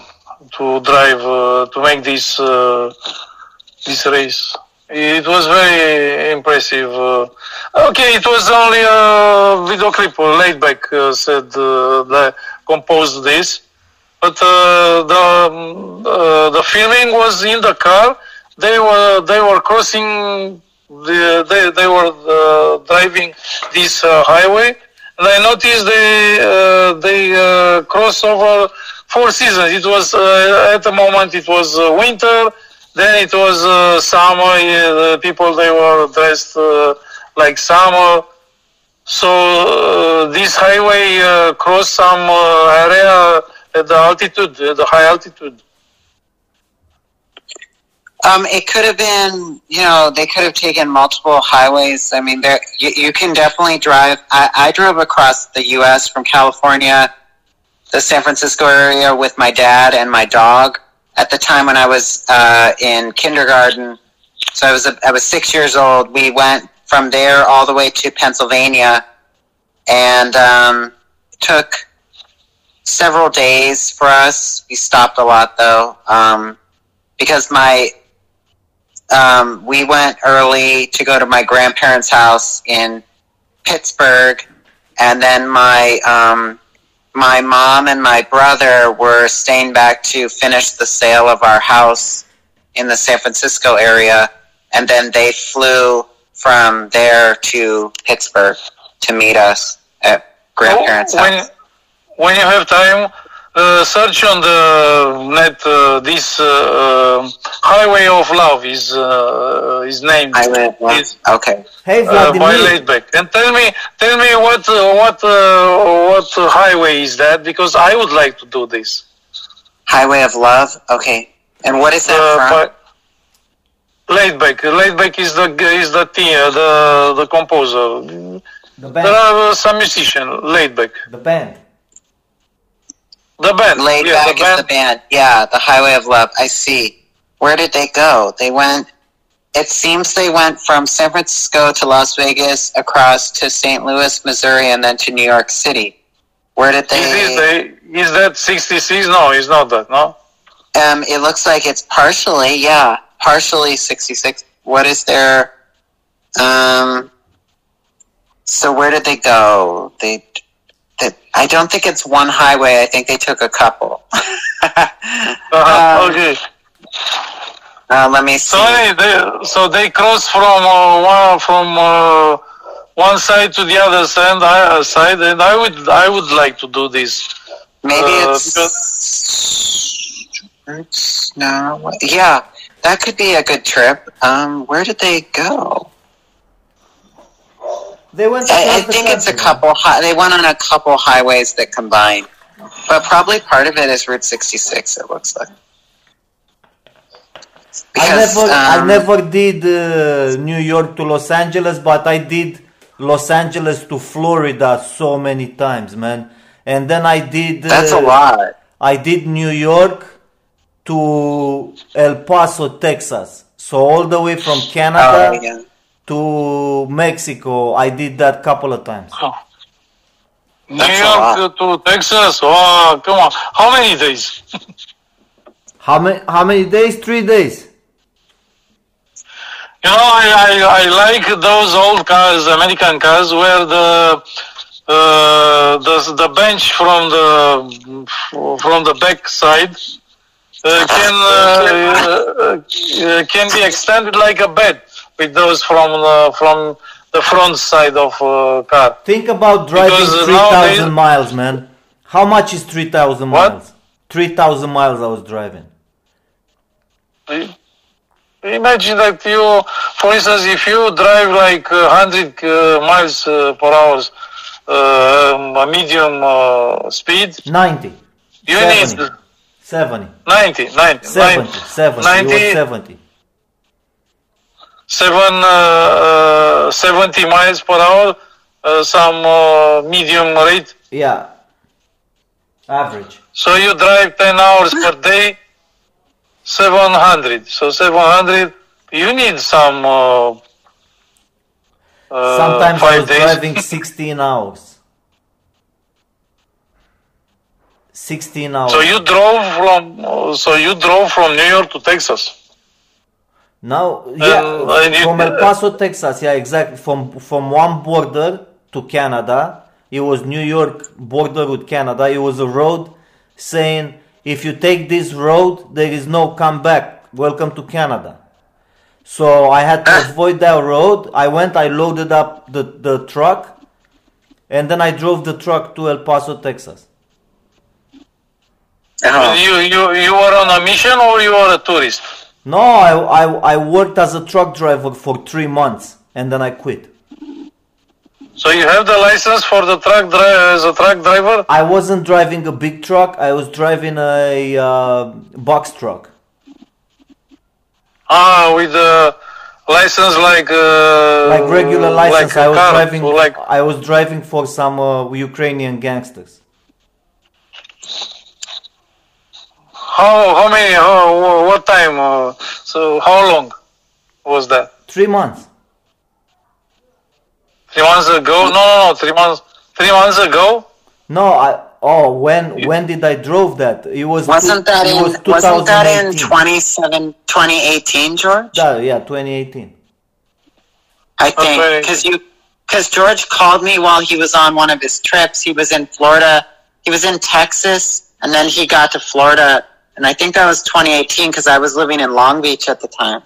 drive, to make this this race. It was very impressive. Okay, it was only a video clip. Laidback composed this, but the filming was in the car. They were crossing. They were driving this highway, and I noticed they crossed over four seasons. It was at the moment it was winter, then it was summer. The people they were dressed like summer. So this highway crossed some area at the altitude, at the high altitude. It could have been, you know, they could have taken multiple highways. I mean, there you can definitely drive. I drove across the U.S. from California, the San Francisco area with my dad and my dog at the time when I was in kindergarten. So I was 6 years old. We went from there all the way to Pennsylvania, and took several days for us. We stopped a lot though, because we went early to go to my grandparents' house in Pittsburgh, and then my mom and my brother were staying back to finish the sale of our house in the San Francisco area, and then they flew from there to Pittsburgh to meet us at grandparents' house. When you have time, search on the net. This Highway of Love is named. Highway of Love. Okay. Hey, Vladimir. By Laidback. And tell me what highway is that? Because I would like to do this. Highway of Love. Okay. And what is that from? Laidback. Laidback is the composer. The band. There are some musician. Laidback. The band. The band. Laidback is the band. Yeah, the Highway of Love. I see. Where did they go? They went, it seems they went from San Francisco to Las Vegas, across to St. Louis, Missouri, and then to New York City. Where did they... Is that 66? No, it's not that, no? It looks like it's partially, yeah. Partially 66. What is their... So where did they go? I don't think it's one highway. I think they took a couple. Okay. Let me see. So they cross from one side to the other side, and I would like to do this. Maybe it's no. Yeah, that could be a good trip. Where did they go? I think it's a couple. They went on a couple highways that combine, but probably part of it is Route 66. It looks like. Because, I never did New York to Los Angeles, but I did Los Angeles to Florida so many times, man. And then I did. That's a lot. I did New York to El Paso, Texas. So all the way from Canada. Oh, yeah. To Mexico, I did that couple of times. Oh. New York to Texas. Oh, come on! How many days? How many days? 3 days. You know, I like those old cars, American cars, where the bench from the back side can be extended like a bed. With those from the front side of car. Think about driving 3,000 miles, man. How much is 3,000 miles? 3,000 miles I was driving. Imagine that you, for instance, if you drive like 100 miles per hour, medium speed. 90. You 70. Need 70. 90. 90. 70. 70. 90. 70. 70 miles per hour. Some medium rate. Yeah. Average. So you drive 10 hours per day. 700. So 700. You need some. Sometimes I was driving 16 hours. 16 hours. So you drove from New York to Texas. No, yeah, from El Paso, Texas. Yeah, exactly. From one border to Canada, it was New York border with Canada. It was a road saying, if you take this road, there is no comeback. Welcome to Canada. So I had to avoid that road. I went, I loaded up the truck, and then I drove the truck to El Paso, Texas. You were on a mission or you were a tourist? No, I worked as a truck driver for 3 months, and then I quit. So you have the license for the truck as a truck driver? I wasn't driving a big truck. I was driving a box truck. Ah, with the license like regular license. Like I was driving for some Ukrainian gangsters. How many? What time? So how long was that? 3 months. 3 months ago? No. 3 months. 3 months ago? No. When did I drove that? It was wasn't that in 2018, George? Yeah, 2018. I think because George called me while he was on one of his trips. He was in Florida. He was in Texas, and then he got to Florida, and I think that was 2018 because I was living in Long Beach at the time.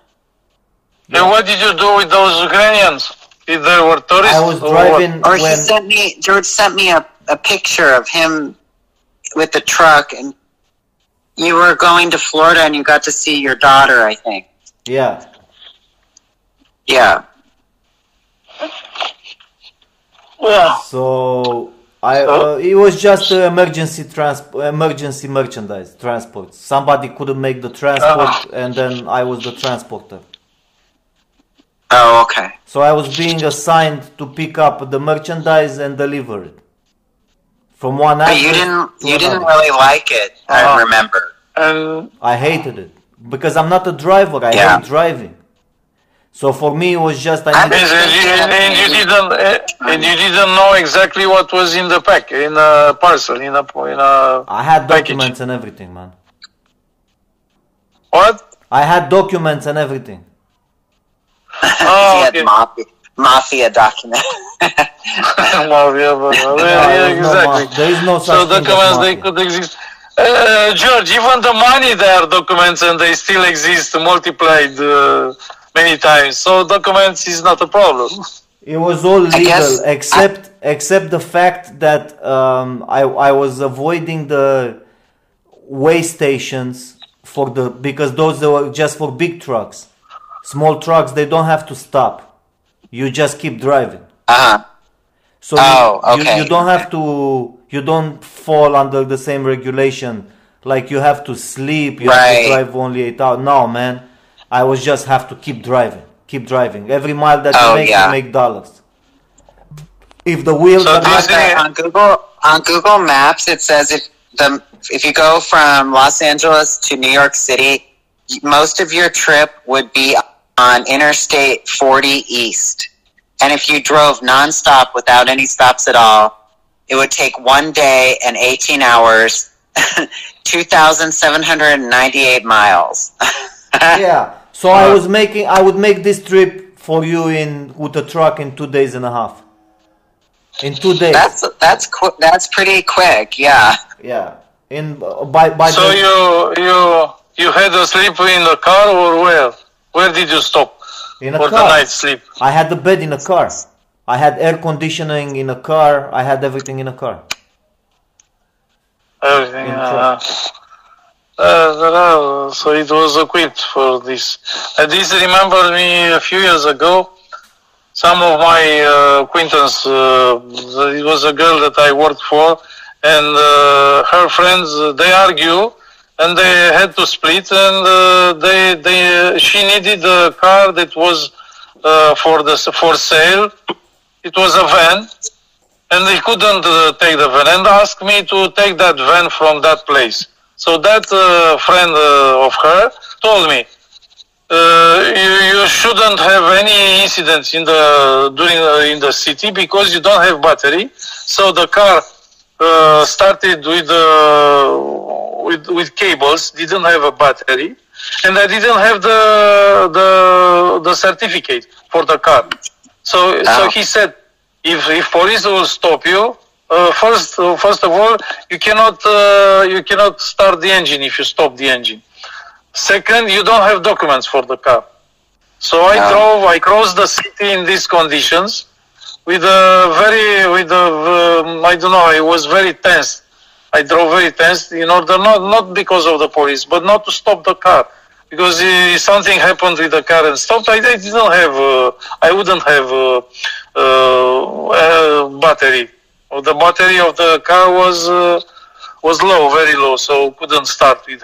Yeah. And what did you do with those Ukrainians? If they were tourists, I was driving. Or he sent me. George sent me a picture of him with the truck, and you were going to Florida and you got to see your daughter, I think. Yeah. Well, so it was just emergency merchandise transport. Somebody couldn't make the transport, and then I was the transporter. Oh, okay. So I was being assigned to pick up the merchandise and deliver it. From one but you didn't really like it, I remember. I hated it because I'm not a driver. I hate driving. So for me, it was just and you didn't know exactly what was in the pack, in a parcel, in a I had documents package. And everything, man. What? I had documents and everything. He had mafia document. Yeah, exactly. There is no such thing. So documents, they could exist. George, even the money, they are documents, and they still exist, multiplied many times. So documents is not a problem. It was all legal, except the fact that I was avoiding the way stations because those were just for big trucks. Small trucks, they don't have to stop. You just keep driving. So you don't have to. You don't fall under the same regulation. Like you have to sleep. You have to drive only 8 hours. No, man. I was just have to keep driving. Keep driving. Every mile that you make dollars. If the wheels are on Google Maps, it says if you go from Los Angeles to New York City, most of your trip would be on Interstate 40 East. And if you drove nonstop without any stops at all, it would take 1 day and 18 hours, 2,798 miles. Yeah. So I would make this trip for you with a truck in 2.5 days. In 2 days. That's pretty quick. Yeah. Yeah. You had to sleep in the car or where? Where did you stop for the night sleep? I had the bed in a car. I had air conditioning in a car. I had everything in a car. Everything. So it was equipped for this. This remembered me a few years ago. some of my acquaintance, it was a girl that I worked for, and her friends, they argue, and they had to split, and she needed a car that was for sale. It was a van, and they couldn't take the van, and asked me to take that van from that place. So that friend of her told me, you shouldn't have any incidents in the city because you don't have battery. So the car started with cables, didn't have a battery, and I didn't have the certificate for the car. So so he said, if police will stop you, first of all, you cannot start the engine if you stop the engine. Second, you don't have documents for the car. So I crossed the city in these conditions I don't know, I was very tense. I drove very tense in order, not because of the police, but not to stop the car. Because if something happened with the car and stopped, I wouldn't have a battery. The battery of the car was low, very low, so couldn't start with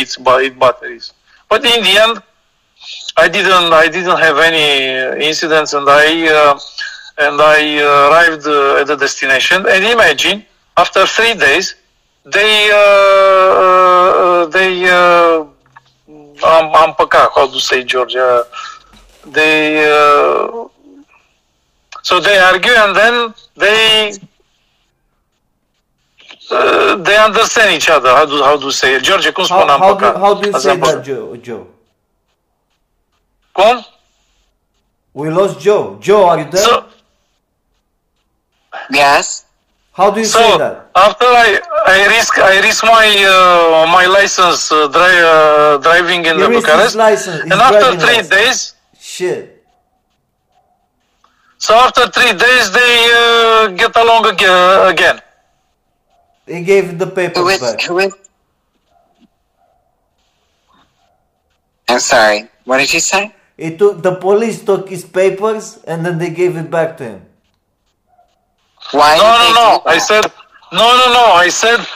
its batteries. But in the end, I didn't have any incidents, and I arrived at the destination. And imagine, after 3 days, I'm păcat, how to say, George? So they argue, and then they understand each other. How do say it? George, cum spun am păcat? How do you say that, Joe? Cum? We lost Joe. Joe, are you there? So, yes. How do you say that? After I risk my license driving in the Bucharest, and after 3 days, shit. So after 3 days, they get along again. They gave the papers back. I'm sorry. What did you say? The police took his papers and then they gave it back to him. Why? No. I said,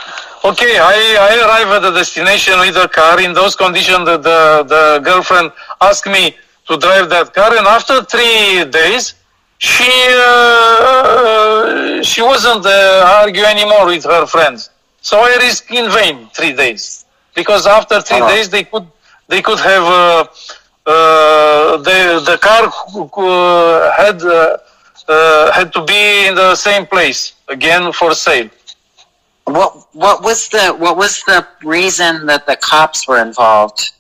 okay, I arrive at the destination with a car. In those conditions, the girlfriend asked me to drive that car, and after 3 days, she wasn't arguing anymore with her friends. So I risked in vain 3 days, because after 3 days they could have the car had to be in the same place again for sale. What was the reason that the cops were involved?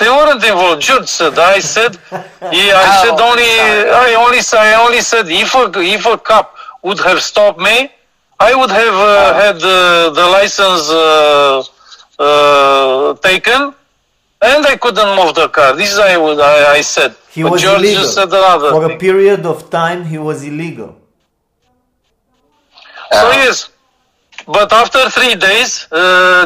They weren't involved. George said. I only said if a cop would have stopped me, I would have had the license taken, and I couldn't move the car. This I said. He was illegal. For a period of time, he was illegal. So yes, but after 3 days,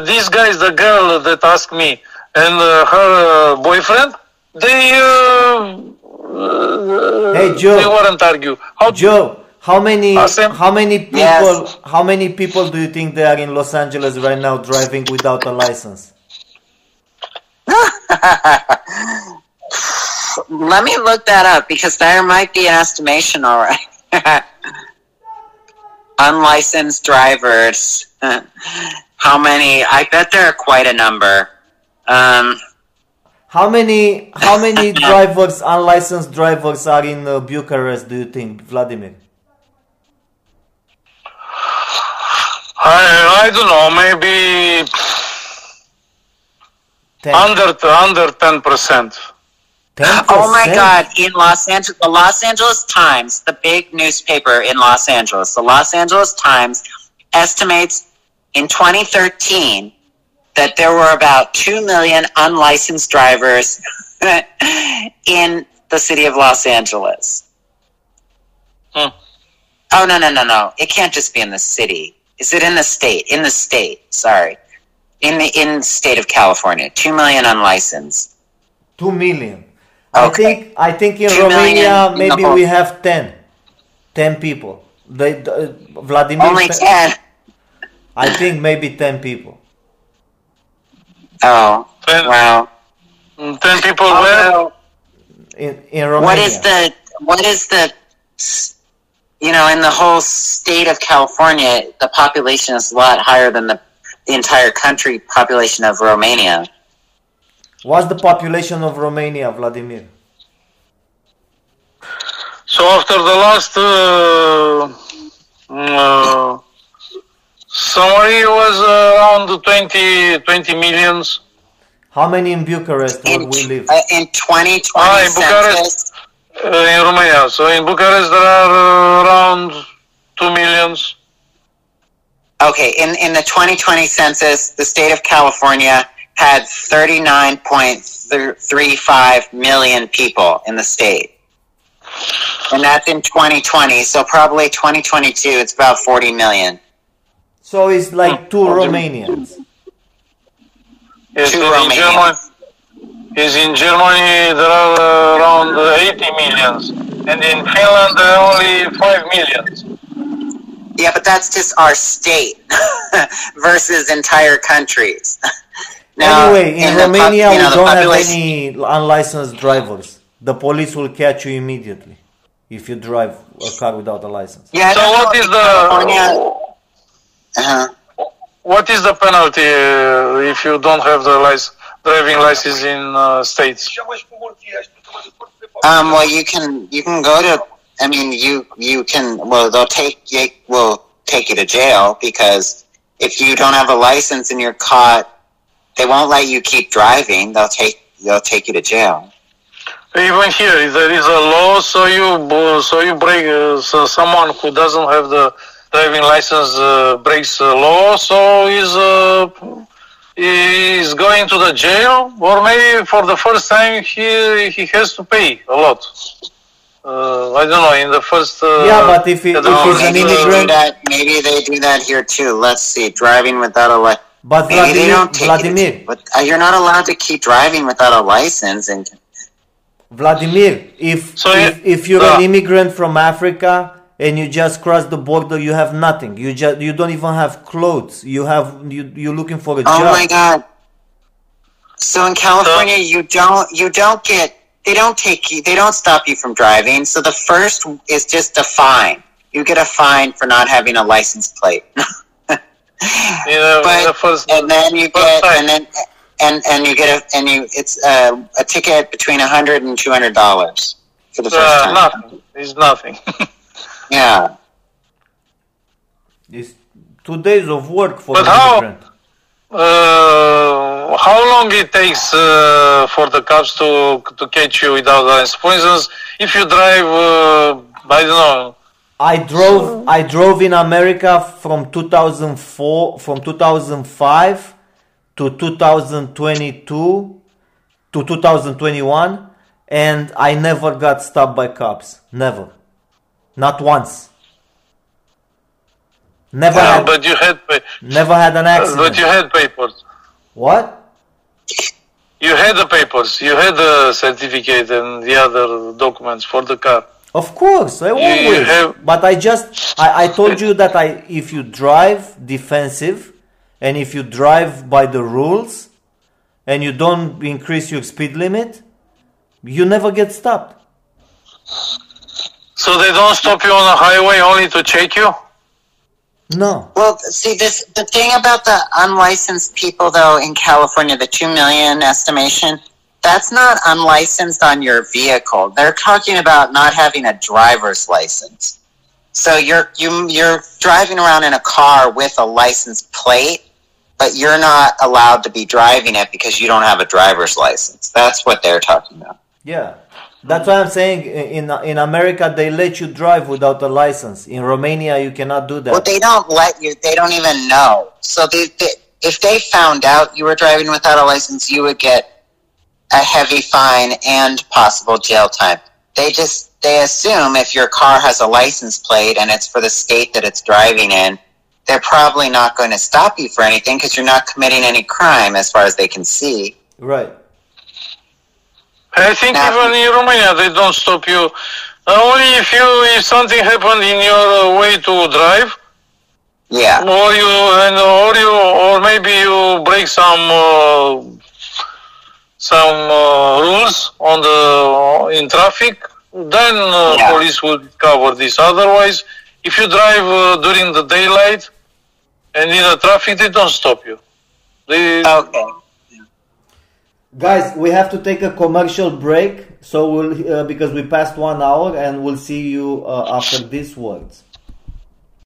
these guys, the girl that asked me and her boyfriend, they weren't argue. Joe, how many people do you think there are in Los Angeles right now driving without a license? Let me look that up, because there might be an estimation, all right. Unlicensed drivers. How many? I bet there are quite a number. How many drivers, unlicensed drivers, are in Bucharest, do you think, Vladimir? I don't know, maybe 10. Under 10%. 10%? Oh my God! In Los Angeles, the Los Angeles Times, the big newspaper in Los Angeles, the Los Angeles Times estimates in 2013 that there were about 2 million unlicensed drivers in the city of Los Angeles. Hmm. Oh no! It can't just be in the city. Is it in the state? In the state, sorry, in the state of California, 2 million unlicensed. 2 million. I think in Romania maybe we have 10 people. Vladimir only 10. I think maybe 10 people. Oh, 10, wow! 10 people where? In Romania. What is the you know, in the whole state of California, the population is a lot higher than the entire country population of Romania. What's the population of Romania, Vladimir? So after the last summary was around 20 millions. How many in Bucharest would we live? In 2020 in Bucharest, in Romania. So in Bucharest there are around 2 millions. Okay, in the 2020 census, the state of California had 39.35 million people in the state. And that's in 2020, so probably 2022 it's about 40 million. So it's like two Romanians. Yes, two Romanians. In Germany there are around 80 millions, and in Finland there are only 5 million. Yeah, but that's just our state versus entire countries. Now, anyway, in Romania we don't have any unlicensed drivers. The police will catch you immediately if you drive a car without a license. Yeah, so what is the penalty if you don't have the driving license in states? Well, you can go to. I mean, you can. Well, they will take you to jail, because if you don't have a license and you're caught, they won't let you keep driving. They'll take you to jail. Even here, there is a law, so you break. So someone who doesn't have the driving license breaks the law, so is going to the jail, or maybe for the first time he has to pay a lot. I don't know. In the first yeah, but maybe they do that here too. Let's see, driving without a license. But maybe they don't take it. But you're not allowed to keep driving without a license and. Vladimir, if you're an immigrant from Africa and you just cross the border, you have nothing. You don't even have clothes. You're looking for a job. Oh my God! So in California, they don't stop you from driving. So the first is just a fine. You get a fine for not having a license plate. It's a ticket between $100 and $200 for the first time. Nothing. It's nothing. Yeah. It's 2 days of work for immigrant. How long it takes for the cops to catch you without license? For instance, if you drive, I don't know. I drove in America from 2005. To 2022 to 2021, and I never got stopped by cops. Never, not once. Never. Yeah, but you had. Never had an accident. But you had papers. What? You had the papers. You had the certificate and the other documents for the car. Of course, I always. But I told you that if you drive defensive. And if you drive by the rules and you don't increase your speed limit, you never get stopped. So they don't stop you on the highway only to check you? No. Well, see, the thing about the unlicensed people, though, in California, the 2 million estimation, that's not unlicensed on your vehicle. They're talking about not having a driver's license. So you're driving around in a car with a license plate, but you're not allowed to be driving it because you don't have a driver's license. That's what they're talking about. Yeah, that's what I'm saying. In America, they let you drive without a license. In Romania, you cannot do that. Well, they don't let you. They don't even know. So if they found out you were driving without a license, you would get a heavy fine and possible jail time. They assume if your car has a license plate and it's for the state that it's driving in, they're probably not going to stop you for anything because you're not committing any crime as far as they can see. Right. I think even in Romania they don't stop you. Only if something happened in your way to drive. Yeah. Or maybe you break some rules on the in traffic. Then police would cover this. Otherwise, if you drive during the daylight and in the traffic, they don't stop you. Okay. Guys, we have to take a commercial break, so we'll because we passed 1 hour, and we'll see you after these words.